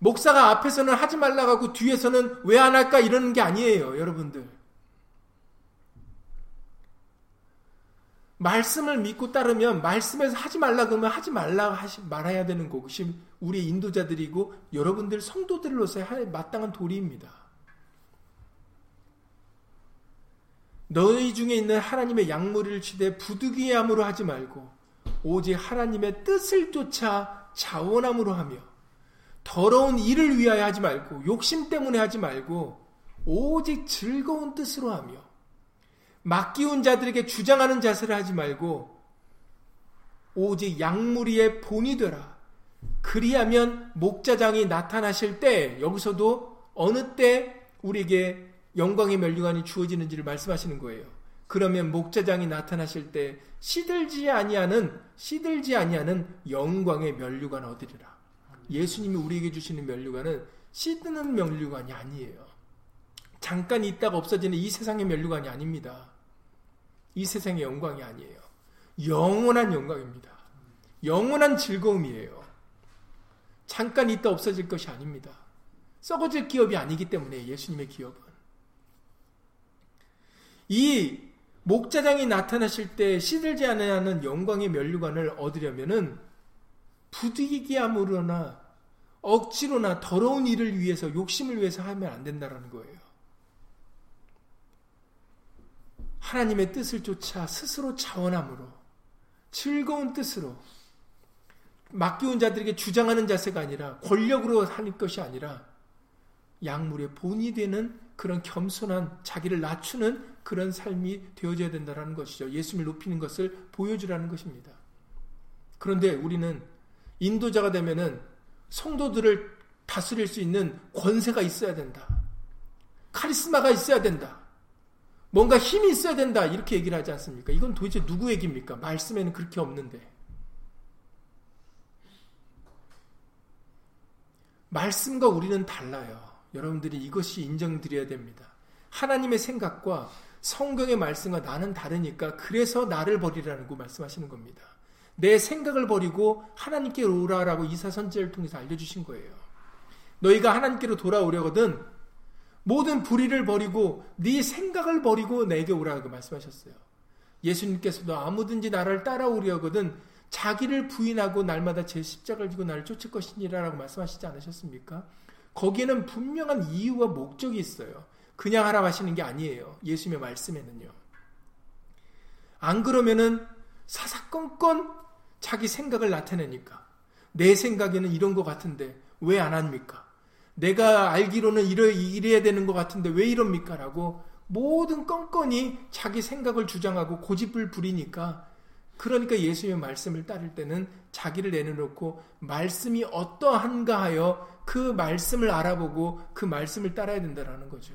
목사가 앞에서는 하지 말라고 하고 뒤에서는 왜 안 할까 이러는 게 아니에요. 여러분들. 말씀을 믿고 따르면 말씀에서 하지 말라 그러면 하지 말라 하지 말아야 되는 것이 우리 인도자들이고 여러분들 성도들로서의 마땅한 도리입니다. 너희 중에 있는 하나님의 양무리를 치되 부득이함으로 하지 말고 오직 하나님의 뜻을 쫓아 자원함으로 하며 더러운 일을 위하여 하지 말고 욕심 때문에 하지 말고 오직 즐거운 뜻으로 하며 맡기운 자들에게 주장하는 자세를 하지 말고 오직 양무리의 본이 되라. 그리하면 목자장이 나타나실 때 여기서도 어느 때 우리에게 영광의 면류관이 주어지는지를 말씀하시는 거예요. 그러면 목자장이 나타나실 때 시들지 아니하는 시들지 아니하는 영광의 면류관 얻으리라. 예수님이 우리에게 주시는 면류관은 시드는 면류관이 아니에요. 잠깐 있다가 없어지는 이 세상의 면류관이 아닙니다. 이 세상의 영광이 아니에요. 영원한 영광입니다. 영원한 즐거움이에요. 잠깐 있다 없어질 것이 아닙니다. 썩어질 기업이 아니기 때문에 예수님의 기업은. 이 목자장이 나타나실 때 시들지 않는 영광의 면류관을 얻으려면은 부득이함으로나 억지로나 더러운 일을 위해서 욕심을 위해서 하면 안 된다는 거예요. 하나님의 뜻을 쫓아 스스로 자원함으로 즐거운 뜻으로 맡겨온 자들에게 주장하는 자세가 아니라 권력으로 하는 것이 아니라 양물의 본이 되는 그런 겸손한 자기를 낮추는 그런 삶이 되어져야 된다는 것이죠. 예수님을 높이는 것을 보여주라는 것입니다. 그런데 우리는 인도자가 되면은 성도들을 다스릴 수 있는 권세가 있어야 된다. 카리스마가 있어야 된다. 뭔가 힘이 있어야 된다 이렇게 얘기를 하지 않습니까? 이건 도대체 누구 얘기입니까? 말씀에는 그렇게 없는데. 말씀과 우리는 달라요. 여러분들이 이것이 인정드려야 됩니다. 하나님의 생각과 성경의 말씀과 나는 다르니까 그래서 나를 버리라는 거 말씀하시는 겁니다. 내 생각을 버리고 하나님께 오라라고 이사선지자를 통해서 알려주신 거예요. 너희가 하나님께로 돌아오려거든 모든 불의를 버리고 네 생각을 버리고 내게 오라고 말씀하셨어요. 예수님께서도 아무든지 나를 따라오려거든 자기를 부인하고 날마다 제 십자가를 지고 나를 쫓을 것이니라 라고 말씀하시지 않으셨습니까? 거기에는 분명한 이유와 목적이 있어요. 그냥 하라고 하시는 게 아니에요. 예수님의 말씀에는요. 안 그러면은 사사건건 자기 생각을 나타내니까 내 생각에는 이런 것 같은데 왜 안 합니까? 내가 알기로는 이래, 이래야 되는 것 같은데 왜 이럽니까? 라고 모든 껌껌이 자기 생각을 주장하고 고집을 부리니까, 그러니까 예수님의 말씀을 따를 때는 자기를 내려놓고 말씀이 어떠한가 하여 그 말씀을 알아보고 그 말씀을 따라야 된다라는 거죠.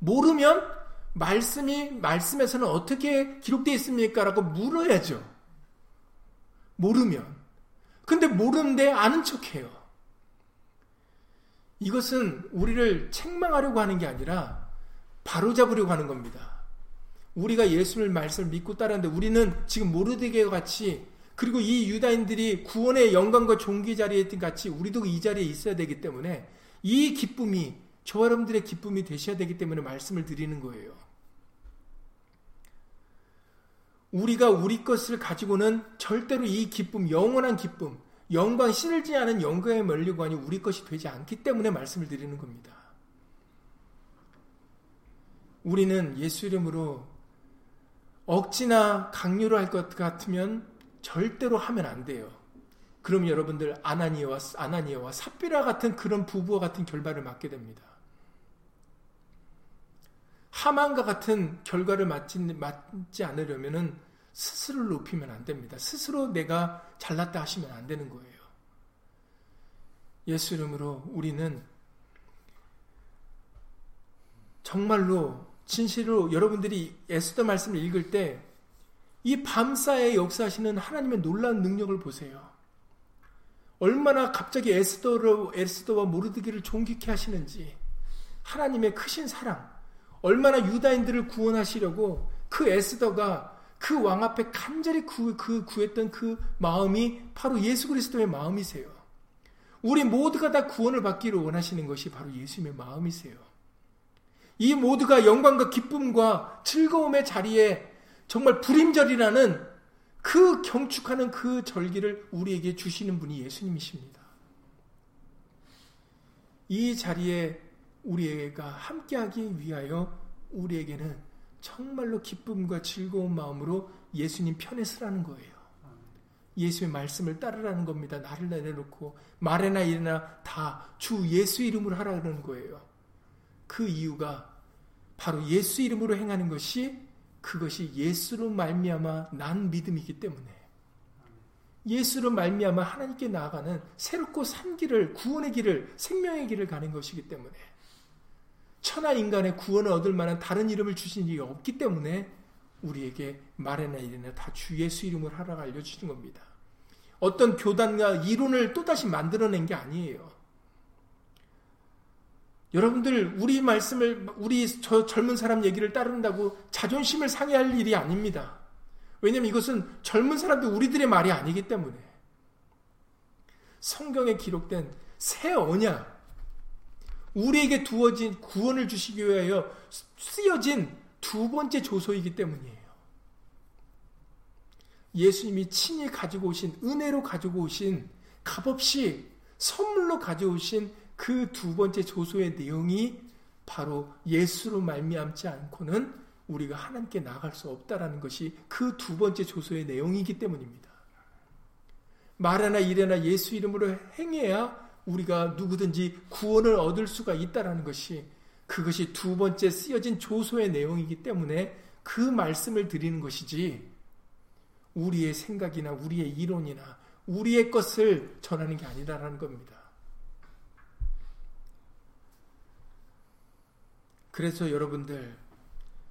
모르면 말씀이 말씀에서는 어떻게 기록되어 있습니까? 라고 물어야죠. 모르면. 근데 모르는데 아는 척해요. 이것은 우리를 책망하려고 하는 게 아니라 바로잡으려고 하는 겁니다. 우리가 예수의 말씀을 믿고 따르는데 우리는 지금 모르드개와 같이, 그리고 이 유다인들이 구원의 영광과 종기 자리에 있던 같이 우리도 이 자리에 있어야 되기 때문에, 이 기쁨이 저와 여러분들의 기쁨이 되셔야 되기 때문에 말씀을 드리는 거예요. 우리가 우리 것을 가지고는 절대로 이 기쁨, 영원한 기쁨, 영광, 실지 않은 영광에 멀리관이 우리 것이 되지 않기 때문에 말씀을 드리는 겁니다. 우리는 예수 이름으로 억지나 강요를 할 것 같으면 절대로 하면 안 돼요. 그럼 여러분들 아나니아와, 아나니아와 삽비라 같은 그런 부부와 같은 결과를 맞게 됩니다. 하만과 같은 결과를 맞지, 맞지 않으려면 스스로를 높이면 안 됩니다. 스스로 내가 잘났다 하시면 안 되는 거예요. 예수 이름으로 우리는 정말로 진실로 여러분들이 에스더 말씀을 읽을 때 이 밤사이에 역사하시는 하나님의 놀라운 능력을 보세요. 얼마나 갑자기 에스더로, 에스더와 모르드개를 존귀케 하시는지, 하나님의 크신 사랑, 얼마나 유다인들을 구원하시려고 그 에스더가 그 왕 앞에 간절히 구, 그 구했던 그 마음이 바로 예수 그리스도의 마음이세요. 우리 모두가 다 구원을 받기를 원하시는 것이 바로 예수님의 마음이세요. 이 모두가 영광과 기쁨과 즐거움의 자리에 정말 불임절이라는 그 경축하는 그 절기를 우리에게 주시는 분이 예수님이십니다. 이 자리에 우리가 함께하기 위하여 우리에게는 정말로 기쁨과 즐거운 마음으로 예수님 편에 서라는 거예요. 예수의 말씀을 따르라는 겁니다. 나를 내려놓고 말이나 일이나 다 주 예수 이름으로 하라는 거예요. 그 이유가 바로 예수 이름으로 행하는 것이, 그것이 예수로 말미암아 난 믿음이기 때문에, 예수로 말미암아 하나님께 나아가는 새롭고 산 길을, 구원의 길을, 생명의 길을 가는 것이기 때문에, 천하 인간의 구원을 얻을 만한 다른 이름을 주신 일이 없기 때문에 우리에게 말이나 일이나 다 주 예수 이름으로 하라고 알려주신 겁니다. 어떤 교단과 이론을 또다시 만들어낸 게 아니에요. 여러분들 우리 말씀을, 우리 저 젊은 사람 얘기를 따른다고 자존심을 상해할 일이 아닙니다. 왜냐하면 이것은 젊은 사람들 우리들의 말이 아니기 때문에, 성경에 기록된 새 언약, 우리에게 두어진 구원을 주시기 위하여 쓰여진 두 번째 조서이기 때문이에요. 예수님이 친히 가지고 오신, 은혜로 가지고 오신, 값없이 선물로 가져오신 그 두 번째 조소의 내용이 바로 예수로 말미암지 않고는 우리가 하나님께 나아갈 수 없다라는 것이 그 두 번째 조소의 내용이기 때문입니다. 말하나 이래나 예수 이름으로 행해야 우리가 누구든지 구원을 얻을 수가 있다라는 것이, 그것이 두 번째 쓰여진 조소의 내용이기 때문에 그 말씀을 드리는 것이지, 우리의 생각이나 우리의 이론이나 우리의 것을 전하는 게 아니다라는 겁니다. 그래서 여러분들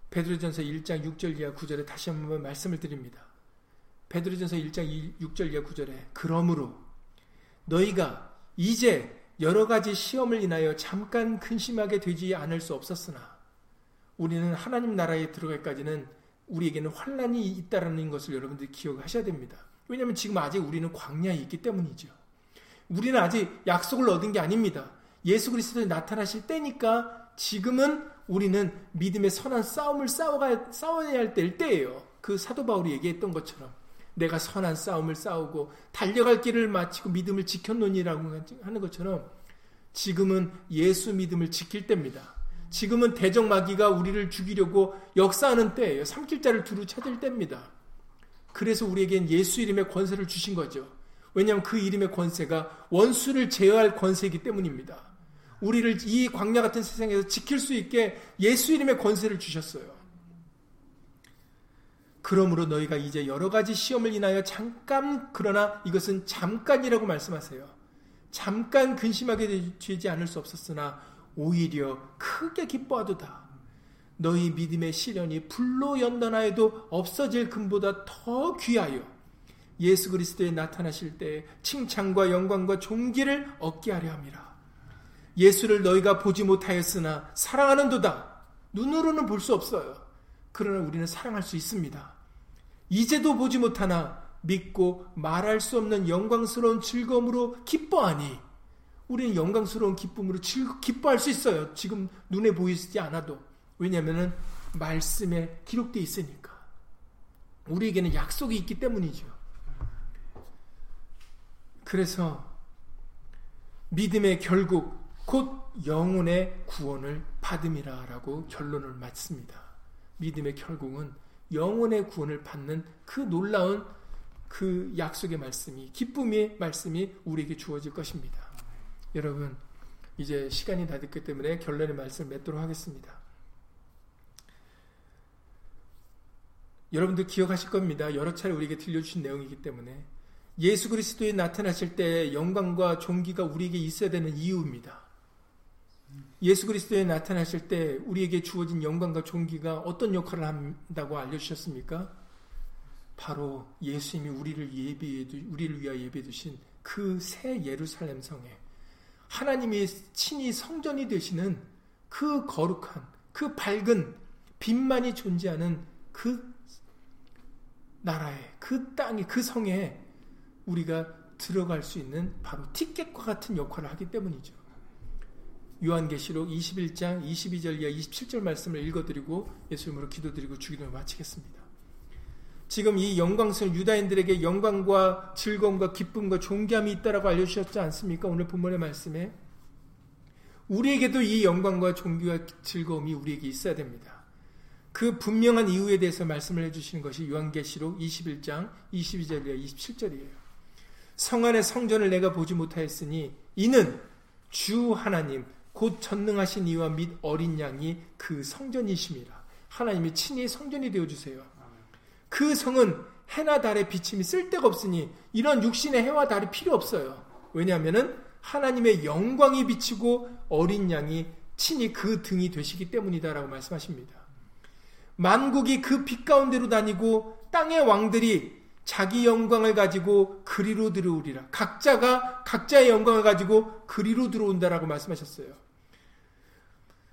베드로전서 일 장 육 절 이하 구 절에 다시 한번 말씀을 드립니다. 베드로전서 일 장 육 절 이하 구 절에 그러므로 너희가 이제 여러 가지 시험을 인하여 잠깐 근심하게 되지 않을 수 없었으나, 우리는 하나님 나라에 들어갈까지는 우리에게는 환난이 있다는 것을 여러분들이 기억하셔야 됩니다. 왜냐하면 지금 아직 우리는 광야에 있기 때문이죠. 우리는 아직 약속을 얻은 게 아닙니다. 예수 그리스도에 나타나실 때니까 지금은 우리는 믿음의 선한 싸움을 싸워가야, 싸워야 할 때일 때예요. 그 사도 바울이 얘기했던 것처럼 내가 선한 싸움을 싸우고 달려갈 길을 마치고 믿음을 지켰노니라고 하는 것처럼 지금은 예수 믿음을 지킬 때입니다. 지금은 대적 마귀가 우리를 죽이려고 역사하는 때예요. 삼킬 자를 두루 찾을 때입니다. 그래서 우리에겐 예수 이름의 권세를 주신 거죠. 왜냐하면 그 이름의 권세가 원수를 제어할 권세이기 때문입니다. 우리를 이 광야 같은 세상에서 지킬 수 있게 예수 이름의 권세를 주셨어요. 그러므로 너희가 이제 여러 가지 시험을 인하여 잠깐, 그러나 이것은 잠깐이라고 말씀하세요. 잠깐 근심하게 되지 않을 수 없었으나 오히려 크게 기뻐하도다. 너희 믿음의 시련이 불로 연단하여도 없어질 금보다 더 귀하여 예수 그리스도에 나타나실 때 칭찬과 영광과 존귀를 얻게 하려 함이라. 예수를 너희가 보지 못하였으나 사랑하는 도다. 눈으로는 볼 수 없어요. 그러나 우리는 사랑할 수 있습니다. 이제도 보지 못하나 믿고 말할 수 없는 영광스러운 즐거움으로 기뻐하니, 우리는 영광스러운 기쁨으로 즐거, 기뻐할 수 있어요. 지금 눈에 보이지 않아도. 왜냐하면 말씀에 기록되어 있으니까. 우리에게는 약속이 있기 때문이죠. 그래서 믿음의 결국 곧 영혼의 구원을 받음이라 라고 결론을 맺습니다. 믿음의 결국은 영혼의 구원을 받는 그 놀라운 그 약속의 말씀이, 기쁨의 말씀이 우리에게 주어질 것입니다. 여러분, 이제 시간이 다 됐기 때문에 결론의 말씀을 맺도록 하겠습니다. 여러분들 기억하실 겁니다. 여러 차례 우리에게 들려주신 내용이기 때문에 예수 그리스도에 나타나실 때 영광과 존귀가 우리에게 있어야 되는 이유입니다. 예수 그리스도에 나타나실 때 우리에게 주어진 영광과 존귀가 어떤 역할을 한다고 알려주셨습니까? 바로 예수님이 우리를 예비해, 우리를 위하여 예비해 두신 그 새 예루살렘 성에, 하나님이 친히 성전이 되시는 그 거룩한, 그 밝은 빛만이 존재하는 그 나라에, 그 땅에, 그 성에 우리가 들어갈 수 있는 바로 티켓과 같은 역할을 하기 때문이죠. 요한계시록 이십일 장 이십이 절 이하 이십칠 절 말씀을 읽어드리고 예수님으로 기도드리고 주기도를 마치겠습니다. 지금 이 영광스러운 유다인들에게 영광과 즐거움과 기쁨과 존귀함이 있다라고 알려주셨지 않습니까? 오늘 본문의 말씀에 우리에게도 이 영광과 존귀와 즐거움이 우리에게 있어야 됩니다. 그 분명한 이유에 대해서 말씀을 해주시는 것이 요한계시록 이십일 장 이십이 절 이하 이십칠 절이에요. 성 안의 성전을 내가 보지 못하였으니 이는 주 하나님 곧 전능하신 이와 및 어린 양이 그 성전이심이라. 하나님이 친히 성전이 되어주세요. 그 성은 해나 달의 비침이 쓸데가 없으니 이런 육신의 해와 달이 필요 없어요. 왜냐하면 하나님의 영광이 비치고 어린 양이 친히 그 등이 되시기 때문이다라고 말씀하십니다. 만국이 그 빛 가운데로 다니고 땅의 왕들이 자기 영광을 가지고 그리로 들어오리라. 각자가 각자의 영광을 가지고 그리로 들어온다라고 말씀하셨어요.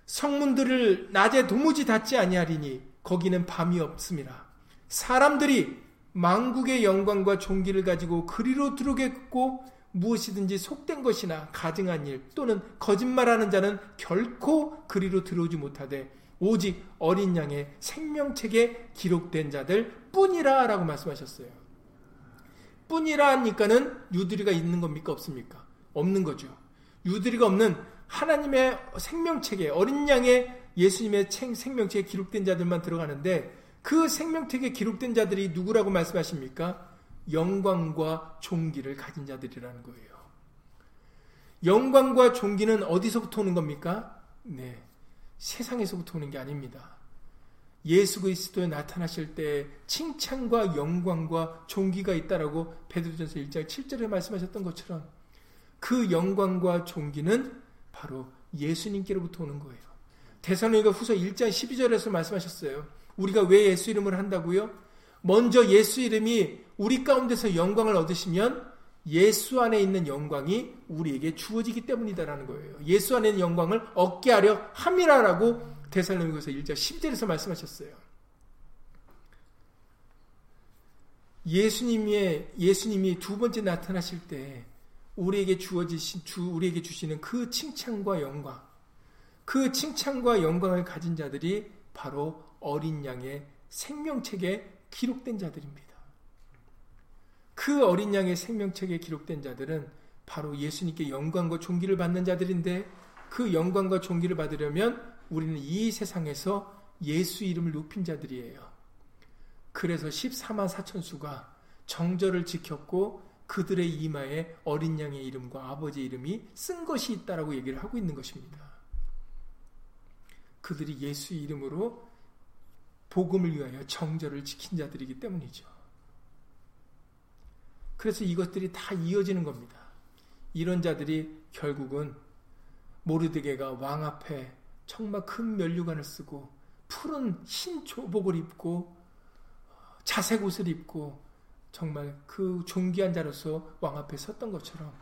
성문들을 낮에 도무지 닫지 아니하리니 거기는 밤이 없음이라. 사람들이 만국의 영광과 존귀를 가지고 그리로 들어오겠고 무엇이든지 속된 것이나 가증한 일 또는 거짓말하는 자는 결코 그리로 들어오지 못하되 오직 어린 양의 생명책에 기록된 자들 뿐이라 라고 말씀하셨어요. 뿐이라 하니까는 유두리가 있는 겁니까? 없습니까? 없는 거죠. 유두리가 없는 하나님의 생명책에, 어린 양의 예수님의 생명책에 기록된 자들만 들어가는데 그 생명책에 기록된 자들이 누구라고 말씀하십니까? 영광과 존귀를 가진 자들이라는 거예요. 영광과 존귀는 어디서부터 오는 겁니까? 네, 세상에서부터 오는 게 아닙니다. 예수 그리스도에 나타나실 때 칭찬과 영광과 존귀가 있다라고 베드로전서 일 장 칠 절에 말씀하셨던 것처럼 그 영광과 존귀는 바로 예수님께로부터 오는 거예요. 데살로니가 후서 일 장 십이 절에서 말씀하셨어요. 우리가 왜 예수 이름을 한다고요? 먼저 예수 이름이 우리 가운데서 영광을 얻으시면 예수 안에 있는 영광이 우리에게 주어지기 때문이다라는 거예요. 예수 안에 있는 영광을 얻게 하려 함이라라고 데살로니가서 일 장 십 절에서 말씀하셨어요. 예수님의, 예수님이 두 번째 나타나실 때 우리에게 주어지신, 주, 우리에게 주시는 그 칭찬과 영광, 그 칭찬과 영광을 가진 자들이 바로 어린 양의 생명책에 기록된 자들입니다. 그 어린 양의 생명책에 기록된 자들은 바로 예수님께 영광과 존귀를 받는 자들인데, 그 영광과 존귀를 받으려면 우리는 이 세상에서 예수 이름을 높인 자들이에요. 그래서 십사만 사천수가 정절을 지켰고 그들의 이마에 어린 양의 이름과 아버지의 이름이 쓴 것이 있다라고 얘기를 하고 있는 것입니다. 그들이 예수 이름으로 복음을 위하여 정절을 지킨 자들이기 때문이죠. 그래서 이것들이 다 이어지는 겁니다. 이런 자들이 결국은 모르드개가 왕 앞에 정말 큰 면류관을 쓰고 푸른 흰 조복을 입고 자색 옷을 입고 정말 그 존귀한 자로서 왕 앞에 섰던 것처럼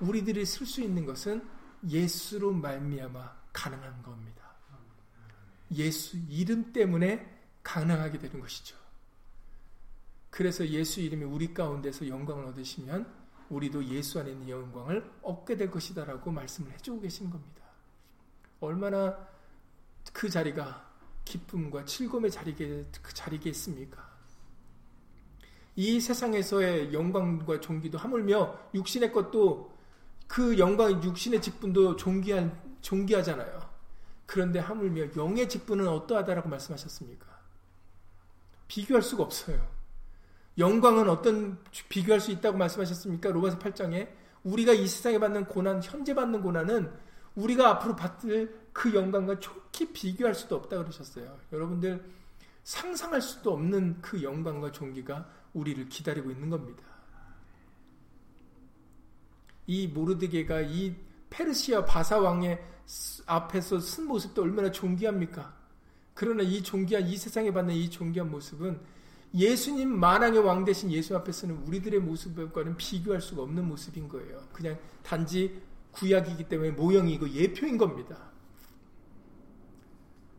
우리들이 쓸 수 있는 것은 예수로 말미암아 가능한 겁니다. 예수 이름 때문에 가능하게 되는 것이죠. 그래서 예수 이름이 우리 가운데서 영광을 얻으시면 우리도 예수 안에 있는 영광을 얻게 될 것이다 라고 말씀을 해주고 계신 겁니다. 얼마나 그 자리가 기쁨과 즐거움의 자리게, 그 자리겠습니까? 이 세상에서의 영광과 존귀도 하물며 육신의 것도 그 영광, 육신의 직분도 존귀한, 존귀하잖아요. 그런데 하물며 영의 직분은 어떠하다라고 말씀하셨습니까? 비교할 수가 없어요. 영광은 어떤 비교할 수 있다고 말씀하셨습니까? 로마서 팔 장에 우리가 이 세상에 받는 고난, 현재 받는 고난은 우리가 앞으로 받을 그 영광과 촉히 비교할 수도 없다고 그러셨어요. 여러분들 상상할 수도 없는 그 영광과 존귀가 우리를 기다리고 있는 겁니다. 이 모르드개가 이 페르시아 바사왕의 앞에서 쓴 모습도 얼마나 존귀합니까? 그러나 이 존귀한, 이 세상에 받는 이 존귀한 모습은 예수님 만왕의 왕 대신 예수 앞에 쓰는 우리들의 모습과는 비교할 수가 없는 모습인 거예요. 그냥 단지 구약이기 때문에 모형이고 예표인 겁니다.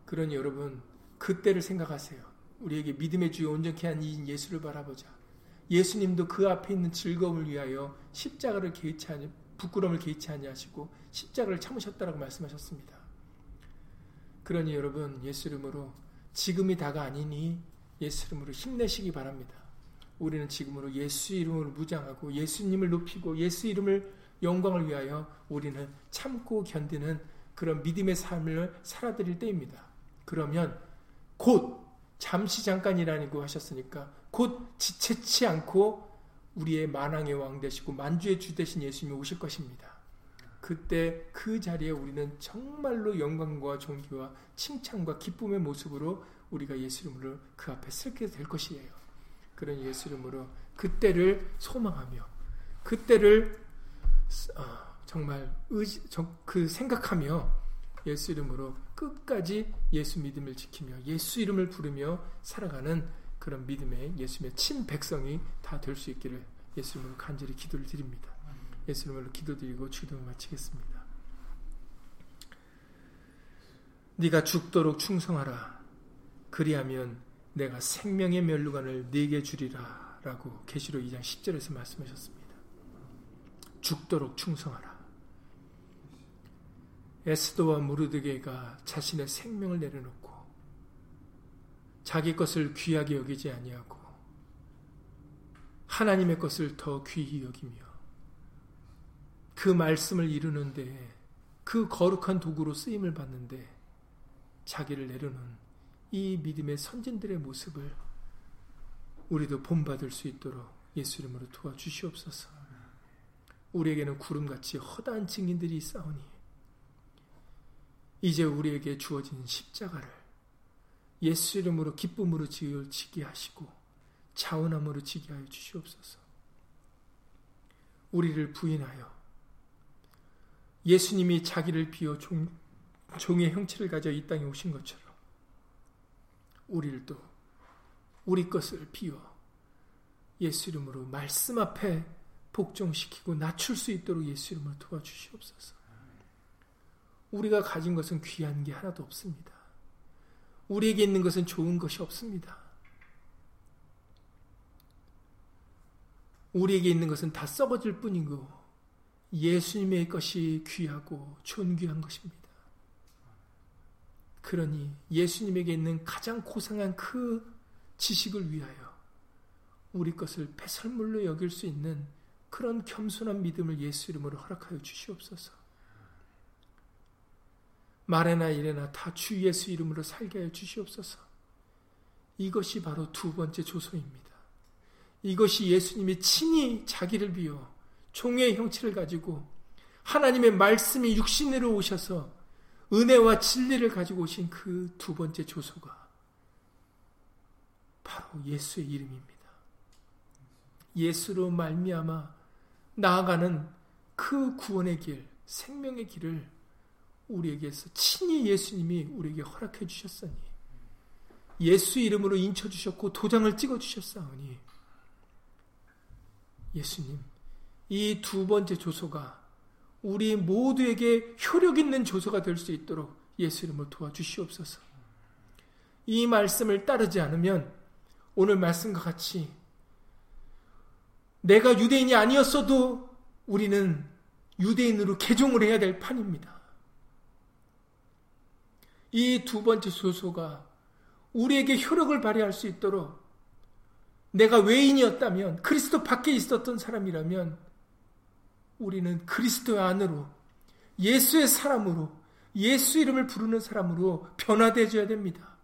그러니 여러분, 그때를 생각하세요. 우리에게 믿음의 주요 온전케 한 이인 예수를 바라보자. 예수님도 그 앞에 있는 즐거움을 위하여 십자가를 개의치 아니, 부끄러움을 개의치 아니하시고 십자가를 참으셨다라고 말씀하셨습니다. 그러니 여러분, 예수 이름으로 지금이 다가 아니니 예수 이름으로 힘내시기 바랍니다. 우리는 지금으로 예수 이름을 무장하고 예수님을 높이고 예수 이름을 영광을 위하여 우리는 참고 견디는 그런 믿음의 삶을 살아드릴 때입니다. 그러면 곧 잠시 잠깐이라고 하셨으니까 곧 지체치 않고 우리의 만왕의 왕 되시고 만주의 주 되신 예수님이 오실 것입니다. 그때 그 자리에 우리는 정말로 영광과 존귀와 칭찬과 기쁨의 모습으로 우리가 예수 이름으로 그 앞에 쓸게 될 것이에요. 그런 예수 이름으로 그때를 소망하며 그때를 정말 의지, 그 생각하며 예수 이름으로 끝까지 예수 믿음을 지키며 예수 이름을 부르며 살아가는 그런 믿음의 예수님의 친백성이 다 될 수 있기를 예수 이름으로 간절히 기도를 드립니다. 예수 이름으로 기도드리고 주기도를 마치겠습니다. 네가 죽도록 충성하라. 그리하면 내가 생명의 면류관을 네게 주리라 라고 계시록 이 장 십 절에서 말씀하셨습니다. 죽도록 충성하라. 에스더와 모르드개가 자신의 생명을 내려놓고 자기 것을 귀하게 여기지 아니하고 하나님의 것을 더 귀히 여기며 그 말씀을 이루는 데에 그 거룩한 도구로 쓰임을 받는데 자기를 내려놓은 이 믿음의 선진들의 모습을 우리도 본받을 수 있도록 예수 이름으로 도와주시옵소서. 우리에게는 구름같이 허다한 증인들이 있사오니 이제 우리에게 주어진 십자가를 예수 이름으로 기쁨으로 지게 하시고 자원함으로 지게 하여 주시옵소서. 우리를 부인하여 예수님이 자기를 비워 종, 종의 형체를 가져 이 땅에 오신 것처럼 우리를 또 우리 것을 비워 예수 이름으로 말씀 앞에 복종시키고 낮출 수 있도록 예수 이름으로 도와주시옵소서. 우리가 가진 것은 귀한 게 하나도 없습니다. 우리에게 있는 것은 좋은 것이 없습니다. 우리에게 있는 것은 다 썩어질 뿐이고 예수님의 것이 귀하고 존귀한 것입니다. 그러니 예수님에게 있는 가장 고상한 그 지식을 위하여 우리 것을 배설물로 여길 수 있는 그런 겸손한 믿음을 예수 이름으로 허락하여 주시옵소서. 말에나 이래나 다 주 예수 이름으로 살게 하여 주시옵소서. 이것이 바로 두 번째 조소입니다. 이것이 예수님이 친히 자기를 비워 종의 형체를 가지고 하나님의 말씀이 육신으로 오셔서 은혜와 진리를 가지고 오신 그 두 번째 조소가 바로 예수의 이름입니다. 예수로 말미암아 나아가는 그 구원의 길, 생명의 길을 우리에게서 친히 예수님이 우리에게 허락해 주셨으니 예수 이름으로 인쳐주셨고 도장을 찍어주셨사오니 예수님, 이 두 번째 조소가 우리 모두에게 효력 있는 조소가 될 수 있도록 예수 이름을 도와주시옵소서. 이 말씀을 따르지 않으면 오늘 말씀과 같이 내가 유대인이 아니었어도 우리는 유대인으로 개종을 해야 될 판입니다. 이 두 번째 조소가 우리에게 효력을 발휘할 수 있도록 내가 외인이었다면, 그리스도 밖에 있었던 사람이라면 우리는 그리스도 안으로 예수의 사람으로, 예수 이름을 부르는 사람으로 변화되어야 됩니다.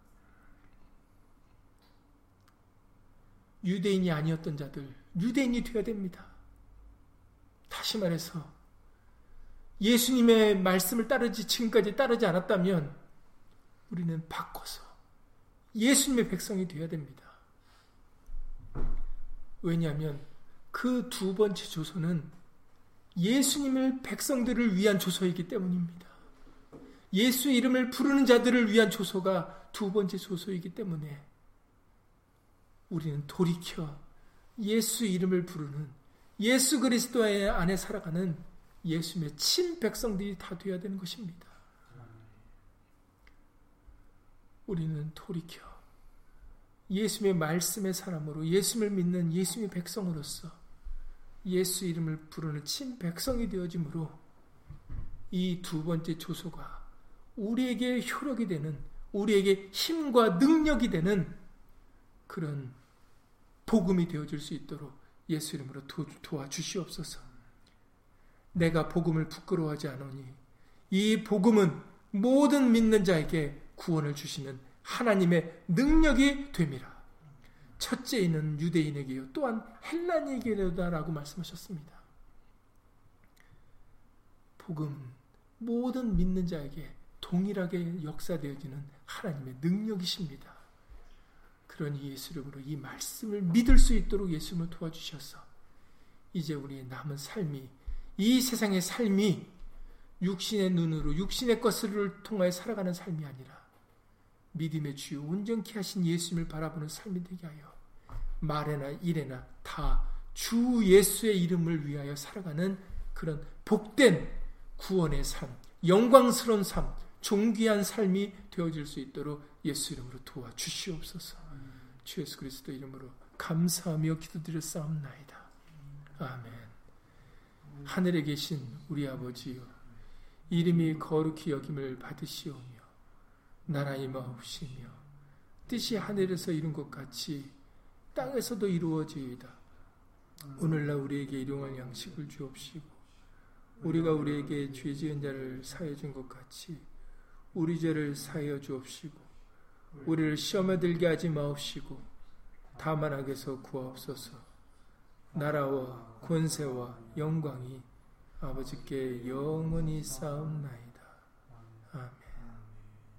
유대인이 아니었던 자들, 유대인이 되어야 됩니다. 다시 말해서 예수님의 말씀을 따르지 지금까지 따르지 않았다면 우리는 바꿔서 예수님의 백성이 되어야 됩니다. 왜냐하면 그 두 번째 조소는 예수님을 백성들을 위한 조소이기 때문입니다. 예수 이름을 부르는 자들을 위한 조소가 두 번째 조소이기 때문에 우리는 돌이켜 예수 이름을 부르는, 예수 그리스도의 안에 살아가는 예수님의 친 백성들이 다 되어야 되는 것입니다. 우리는 돌이켜 예수님의 말씀의 사람으로, 예수님을 믿는 예수님의 백성으로서 예수 이름을 부르는 친 백성이 되어짐으로 이 두 번째 조소가 우리에게 효력이 되는, 우리에게 힘과 능력이 되는 그런 복음이 되어질 수 있도록 예수 이름으로 도, 도와주시옵소서. 내가 복음을 부끄러워하지 않으니 이 복음은 모든 믿는 자에게 구원을 주시는 하나님의 능력이 됨이라. 첫째인은 유대인에게요 또한 헬라인에게라고 말씀하셨습니다. 복음, 모든 믿는 자에게 동일하게 역사되어지는 하나님의 능력이십니다. 그러니 예수 이름으로 이 말씀을 믿을 수 있도록 예수님을 도와주셔서 이제 우리의 남은 삶이, 이 세상의 삶이 육신의 눈으로 육신의 것을 통하여 살아가는 삶이 아니라 믿음의 주요 온전케 하신 예수님을 바라보는 삶이 되게 하여 말에나 일에나 다 주 예수의 이름을 위하여 살아가는 그런 복된 구원의 삶, 영광스러운 삶, 존귀한 삶이 되어질 수 있도록 예수 이름으로 도와주시옵소서. 주 예수 그리스도 이름으로 감사하며 기도드렸사옵나이다. 아멘. 하늘에 계신 우리 아버지여, 이름이 거룩히 여김을 받으시오며 나라의 마옵시며 뜻이 하늘에서 이룬 것 같이 땅에서도 이루어지이다. 오늘날 우리에게 일용할 양식을 주옵시고 우리가 우리에게 죄 지은 자를 사해 준 것 같이 우리 죄를 사하여 주옵시고 우리를 시험에 들게 하지 마옵시고 다만 악에서 구하옵소서. 나라와 권세와 영광이 아버지께 영원히 쌓옵나이다.